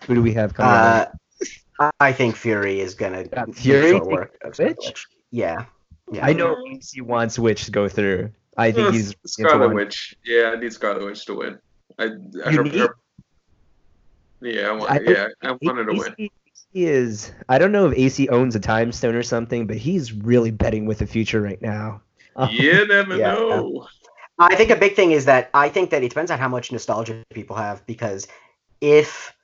Who do we have coming uh, I think Fury is going to Fury work. Witch? Yeah. yeah. I know he wants Witch to go through. I think uh, he's Scarlet Witch. Yeah, I need Scarlet Witch to win. I, I, her, need, her, yeah, I want, I, yeah, I wanted to win. is, I don't know if A C owns a time stone or something, but he's really betting with the future right now. Um, you never yeah. know. I think a big thing is that I think that it depends on how much nostalgia people have, because if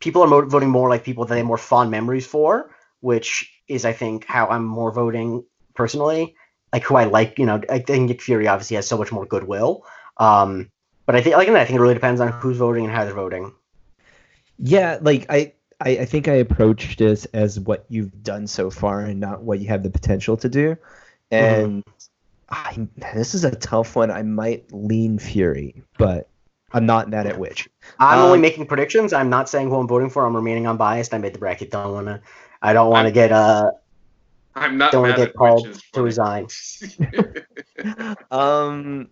people are voting more like people that they have more fond memories for, which is, I think, how I'm more voting personally, like who I like, you know, I think Nick Fury obviously has so much more goodwill. Um, but I think, like, I think it really depends on who's voting and how they're voting. Yeah, like I, I, I think I approach this as what you've done so far and not what you have the potential to do. And mm-hmm. I, this is a tough one. I might lean Fury, but I'm not mad at which. I'm um, only making predictions. I'm not saying who I'm voting for. I'm remaining unbiased. I made the bracket. Don't want to. I don't want to get uh. I'm not don't mad get at called to resign. um.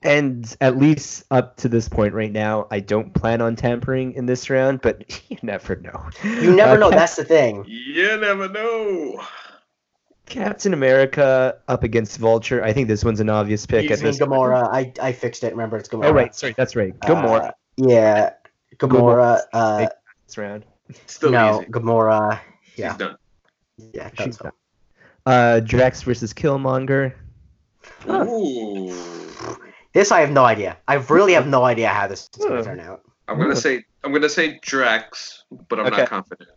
And at least up to this point right now, I don't plan on tampering in this round, but you never know. You never uh, know. Cap- that's the thing. You never know. Captain America up against Vulture. I think this one's an obvious pick. You at mean this Gamora. I, I fixed it. Remember, it's Gamora. Oh, right. Sorry. That's right. Gamora. Uh, yeah. Gamora. Uh, this round. Still no, easy. Gamora. Yeah. She's done. Yeah. She's done. Uh, Drax versus Killmonger. Ooh. Oh. This I have no idea. I really have no idea how this is going to turn out. I'm gonna say I'm gonna say Drax, but I'm okay. not confident.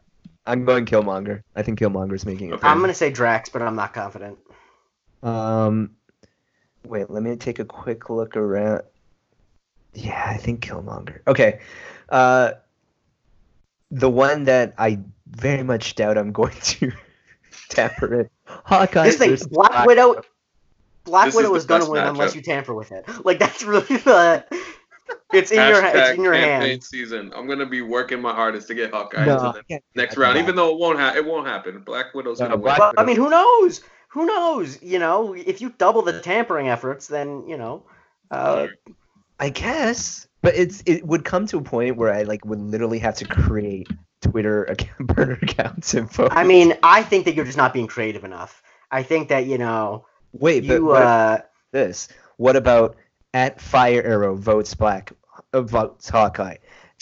I'm going Killmonger. I think Killmonger's making it. Okay. I'm gonna say Drax, but I'm not confident. Um, wait. Let me take a quick look around. Yeah, I think Killmonger. Okay. Uh, the one that I very much doubt I'm going to tamper in. Hawkeye. This thing, Black Hawkeye. Widow. Black this Widow is going to win matchup. Unless you tamper with it. Like, that's really the... It's in your hand. It's in your hand. Season. I'm going to be working my hardest to get Hawkeye no, into the next round, that. even though it won't, ha- it won't happen. Black Widow's no, going to win. But, I mean, who knows? Who knows? You know, if you double the tampering efforts, then, you know... Uh, I guess. But it's it would come to a point where I, like, would literally have to create Twitter account, burner accounts and photos. I mean, I think that you're just not being creative enough. I think that, you know... Wait, but you, what uh, this? What about at Fire Arrow votes Black, uh, votes Hawkeye,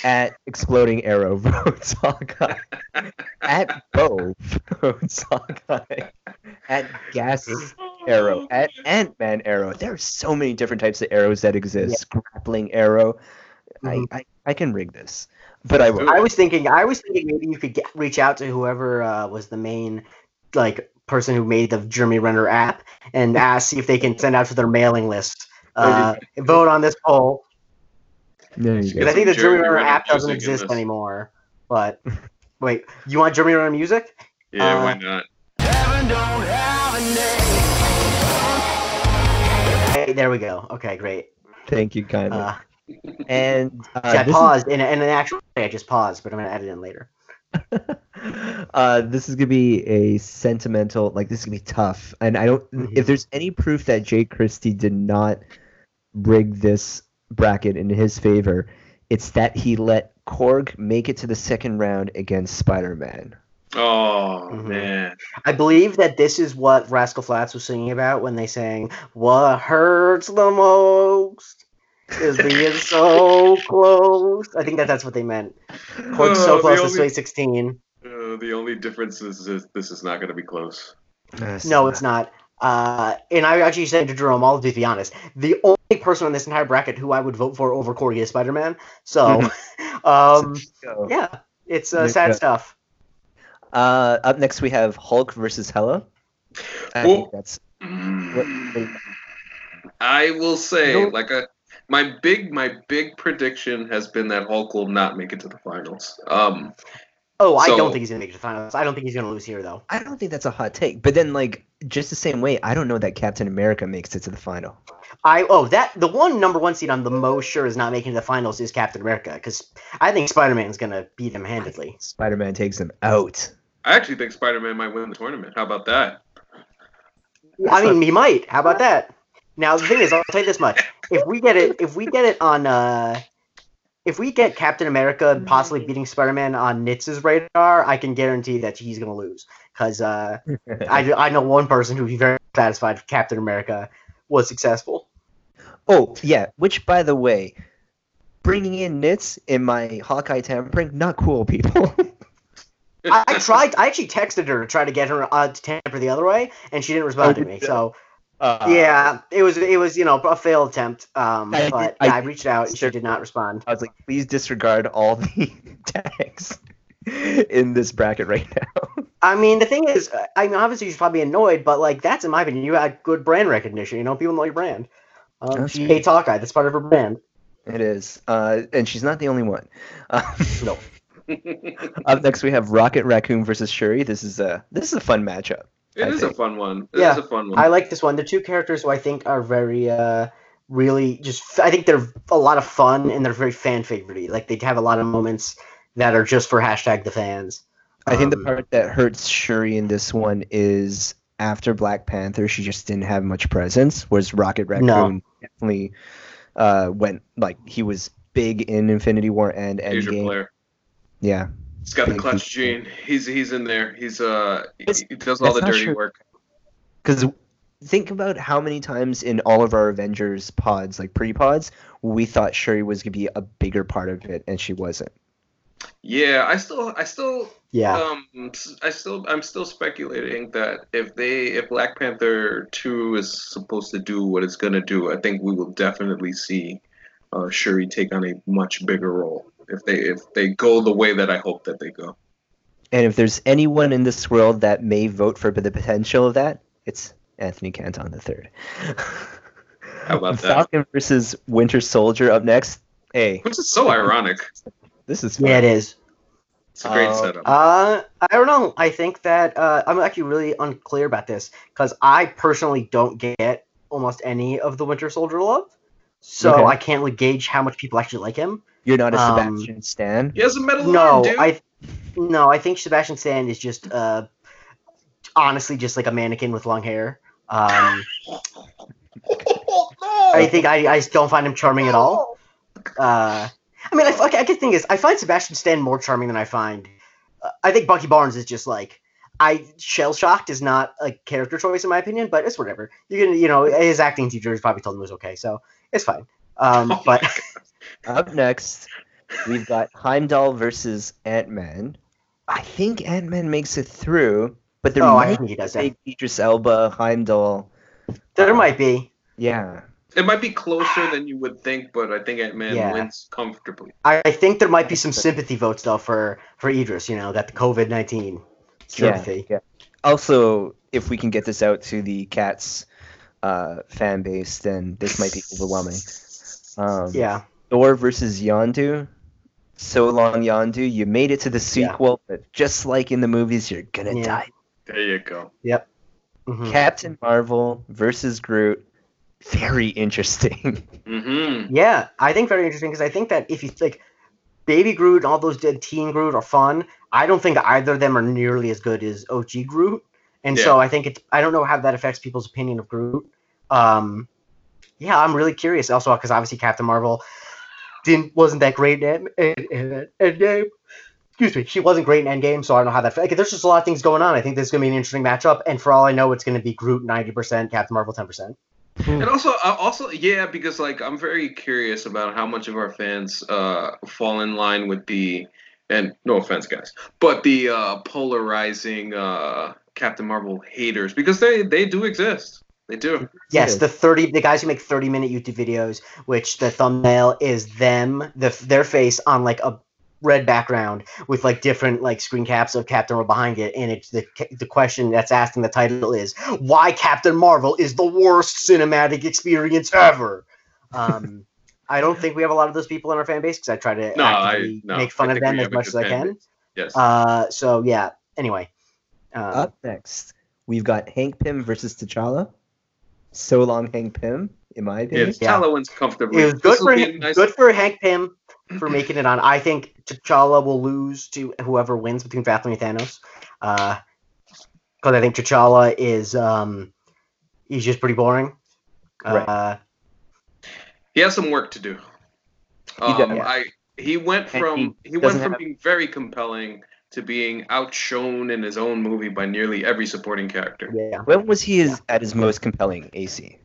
at Exploding Arrow votes Hawkeye, at Bo votes Hawkeye, at Gas Arrow, at Ant-Man Arrow. There are so many different types of arrows that exist. Yeah. Grappling Arrow. Mm-hmm. I, I I can rig this, but I will. I was thinking. I was thinking maybe you could get, reach out to whoever uh, was the main like. person who made the Jeremy Renner app and ask see if they can send out to their mailing list uh, vote on this poll. There you go. I think the Jeremy, Jeremy Renner app doesn't exist anymore. But wait, you want Jeremy Renner music? Yeah, uh, why not? Heaven don't have a name. Hey, there we go. Okay, great. Thank you, kindly. Uh, and uh, see, I paused is... in an actual way. I just paused, but I'm gonna add it in later. uh, this is gonna be a sentimental, like this is gonna be tough. And I don't, mm-hmm. if there's any proof that Jake Christie did not rig this bracket in his favor, it's that he let Korg make it to the second round against Spider-Man. Oh mm-hmm. man! I believe that this is what Rascal Flatts was singing about when they sang "What hurts the most." Is being so close. I think that that's what they meant. Korg's so uh, close to Sway sixteen. Uh, the only difference is, is this is not going to be close. That's no, not. it's not. Uh, and I actually said to Jerome, I'll be honest, the only person on this entire bracket who I would vote for over Korg is Spider-Man. So, um, yeah, it's uh, sad stuff. Uh, up next, we have Hulk versus Hela. I well, think that's. What, what, I will say, you know, like a. My big my big prediction has been that Hulk will not make it to the finals. Um, oh, I so, don't think he's going to make it to the finals. I don't think he's going to lose here, though. I don't think that's a hot take. But then, like, just the same way, I don't know that Captain America makes it to the final. I Oh, that the one number one seed I'm the most sure is not making the finals is Captain America, because I think Spider-Man's going to beat him handedly. Spider-Man takes him out. I actually think Spider-Man might win the tournament. How about that? I mean, he might. How about that? Now, the thing is, I'll tell you this much. If we get it, if we get it on, uh, if we get Captain America possibly beating Spider-Man on Nitz's radar, I can guarantee that he's gonna lose. Cause uh, I, I know one person who'd be very satisfied if Captain America was successful. Oh yeah, which by the way, bringing in Nitz in my Hawkeye tampering, not cool, people. I tried. I actually texted her to try to get her uh, to tamper the other way, and she didn't respond oh, to me. Did. So, uh, yeah, it was it was you know a failed attempt. Um, I but did, I, yeah, I reached out, and she did not respond. I was like, please disregard all the tags in this bracket right now. I mean, the thing is, I mean, obviously you should probably be annoyed, but like that's in my opinion, you got good brand recognition. You know, people know your brand. Um, she hates Hawkeye. That's part of her brand. It is, uh, and she's not the only one. Uh, no. Up next, we have Rocket Raccoon versus Shuri. This is a this is a fun matchup. It I is think. a fun one. It yeah, is a fun one. I like this one. The two characters who I think are very, uh, really just. I think they're a lot of fun and they're very fan favorite-y. Like they have a lot of moments that are just for hashtag the fans. I um, think the part that hurts Shuri in this one is after Black Panther, she just didn't have much presence. Whereas Rocket Raccoon no. definitely uh, went like he was big in Infinity War and Endgame. He's your player. Yeah, he's got the clutch gene. He's he's in there. He's uh he does all the dirty work. Because think about how many times in all of our Avengers pods, like pre-pods, we thought Shuri was gonna be a bigger part of it, and she wasn't. Yeah, I still, I still, yeah, um, I still, I'm still speculating that if they, if Black Panther two is supposed to do what it's gonna do, I think we will definitely see uh, Shuri take on a much bigger role. If they if they go the way that I hope that they go. And if there's anyone in this world that may vote for the potential of that, it's Anthony Canton the third. How about that? Falcon versus Winter Soldier up next. Hey. Which is so ironic. This is fun. Yeah, it is. It's a great uh, setup. Uh, I don't know. I think that uh, I'm actually really unclear about this because I personally don't get almost any of the Winter Soldier love. So okay. I can't like, gauge how much people actually like him. You're not a Sebastian um, Stan? He has a metal no, arm, dude. I, no, I think Sebastian Stan is just, uh, honestly, just like a mannequin with long hair. Um, oh, no. I think I, I don't find him charming at all. Uh, I mean, I, okay, I guess the thing is, I find Sebastian Stan more charming than I find. Uh, I think Bucky Barnes is just like, I shell-shocked is not a character choice in my opinion, but it's whatever. You can, you know, his acting teacher has probably told him it was okay, so it's fine. Um, oh but... Up next, we've got Heimdall versus Ant-Man. I think Ant-Man makes it through, but there oh, might I think he does be that. Idris Elba, Heimdall. There uh, might be. Yeah. It might be closer than you would think, but I think Ant-Man yeah. wins comfortably. I, I think there might be some sympathy votes, though, for, for Idris, you know, that covid nineteen sympathy. Yeah, yeah. Also, if we can get this out to the Cats uh, fan base, then this might be overwhelming. Um, yeah. Thor versus Yondu. So long, Yondu. You made it to the sequel, yeah. but just like in the movies, you're gonna yeah. die. There you go. Yep. Mm-hmm. Captain Marvel versus Groot. Very interesting. Mm-hmm. Yeah, I think very interesting because I think that if you like, Baby Groot and all those dead Teen Groot are fun. I don't think either of them are nearly as good as O G Groot, and yeah. so I think it's. I don't know how that affects people's opinion of Groot. Um, yeah, I'm really curious. Also, because obviously Captain Marvel. Didn't wasn't that great in Endgame. Excuse me, she wasn't great in Endgame, so I don't know how that. Like, there's just a lot of things going on. I think this is gonna be an interesting matchup, and for all I know, it's gonna be Groot ninety percent, Captain Marvel ten percent. And also, uh, also, yeah, because like I'm very curious about how much of our fans uh, fall in line with the, and no offense, guys, but the uh, polarizing uh, Captain Marvel haters because they they do exist. They do. Yes, the thirty the guys who make thirty minute YouTube videos, which the thumbnail is them, the their face on like a red background with like different like screen caps of Captain Marvel behind it, and it's the the question that's asked in the title is why Captain Marvel is the worst cinematic experience ever. Um, I don't think we have a lot of those people in our fan base because I try to no, I, no, make fun I of them as much as I can. Base. Yes. Uh, so yeah. Anyway. Uh, Up next, we've got Hank Pym versus T'Challa. So long, Hank Pym, in my opinion. Yeah, T'Challa wins comfortably. It was good for, him, nice... good for Hank Pym for making it on. I think T'Challa will lose to whoever wins between Fathom and Thanos. Because uh, I think T'Challa is um, he's just pretty boring. Right. Uh, he has some work to do. Um, he, does, yeah. I, he went from, he he went from have... being very compelling to being outshone in his own movie by nearly every supporting character. Yeah. When was he his, at his most compelling, A C?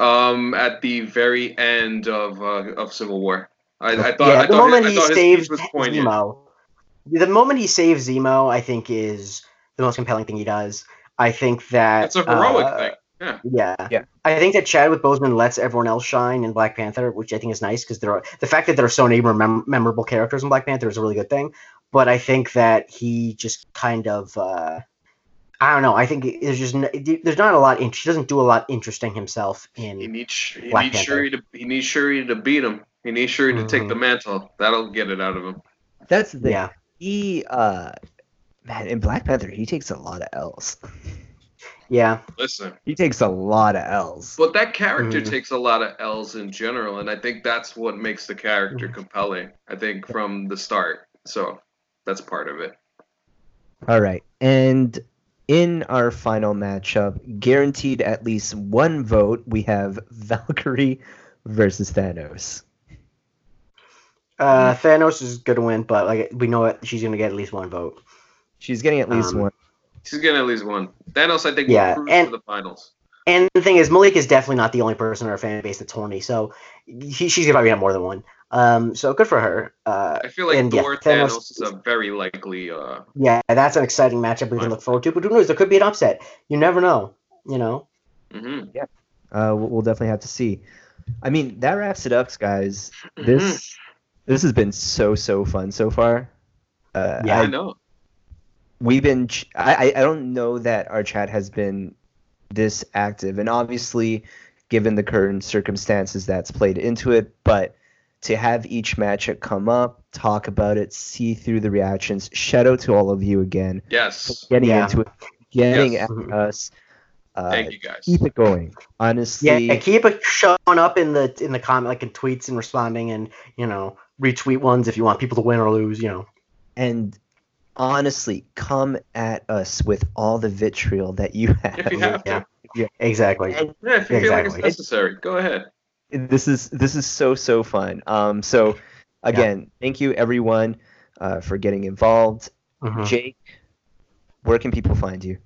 Um, at the very end of uh, of Civil War. I, I thought. Yeah, I the thought moment his, he I thought saved his, his was poignant. Zemo. the moment he saves Zemo, I think, is the most compelling thing he does. I think that it's a heroic uh, thing. Yeah. yeah, yeah. I think that Chadwick Boseman lets everyone else shine in Black Panther, which I think is nice because there are the fact that there are so many mem- memorable characters in Black Panther is a really good thing. But I think that he just kind of, uh, I don't know. I think there's just no, there's not a lot. In, he doesn't do a lot interesting himself in. He needs he Black needs Panther. Shuri to he needs Shuri to beat him. He needs Shuri mm-hmm. to take the mantle. That'll get it out of him. That's the thing. Yeah. He uh, man in Black Panther he takes a lot of L's. Yeah. Listen. He takes a lot of L's. But that character mm. takes a lot of L's in general, and I think that's what makes the character compelling, I think, from the start. So that's part of it. All right. And in our final matchup, guaranteed at least one vote, we have Valkyrie versus Thanos. Uh, Thanos is going to win, but like we know it, she's going to get at least one vote. She's getting at least um, one. She's getting at least one. Thanos, I think, yeah, will cruise to the finals. And the thing is, Malik is definitely not the only person in our fan base that's horny, so he, she's probably have more than one. Um, so good for her. Uh, I feel like and, Thor yeah, Thanos, Thanos is a very likely. Uh, yeah, that's an exciting matchup we can look forward to. But who knows? There could be an upset. You never know. You know. Mm-hmm. Yeah. Uh, we'll definitely have to see. I mean, that wraps it up, guys. Mm-hmm. This this has been so so fun so far. Uh, yeah, I, I know. We've been. I I don't know that our chat has been this active, and obviously, given the current circumstances, that's played into it. But to have each matchup come up, talk about it, see through the reactions. Shout out to all of you again. Yes, for getting yeah. into it, getting yes. at us. Uh, Thank you guys. Keep it going. Honestly, yeah, keep it showing up in the in the comment, like in tweets and responding, and you know, retweet ones if you want people to win or lose. You know, and. Honestly, come at us with all the vitriol that you have. If you have yeah. to. Yeah, exactly. And, yeah, if you exactly. feel like it's necessary, go ahead. This is this is so, so fun. Um, so, again, yeah. thank you, everyone, uh, for getting involved. Mm-hmm. Jake, where can people find you?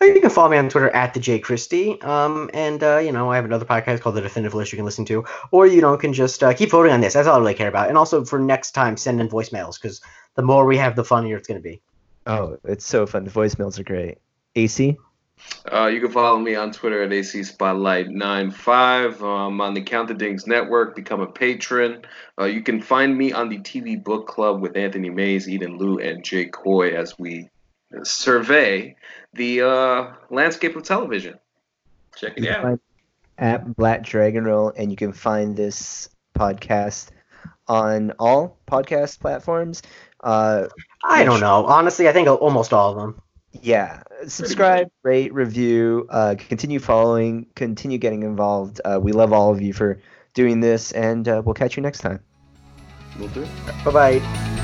You can follow me on Twitter at the Jay Christie, um, and uh, you know I have another podcast called The Definitive List you can listen to, or you know can just uh, keep voting on this. That's all I really care about. And also for next time, send in voicemails because the more we have, the funnier it's going to be. Oh, it's so fun! The voicemails are great. A C, uh, you can follow me on Twitter at A C Spotlight ninety-five. Um, on the Count the Dings Network, become a patron. Uh, you can find me on the T V Book Club with Anthony Mays, Eden Liu, and Jay Coy as we. Survey the uh, landscape of television. Check it out at Black Dragon Roll, and you can find this podcast on all podcast platforms. Uh, I don't know, honestly. I think almost all of them. Yeah, subscribe, rate, review. Uh, continue following. Continue getting involved. Uh, we love all of you for doing this, and uh, we'll catch you next time. We'll do. Bye bye.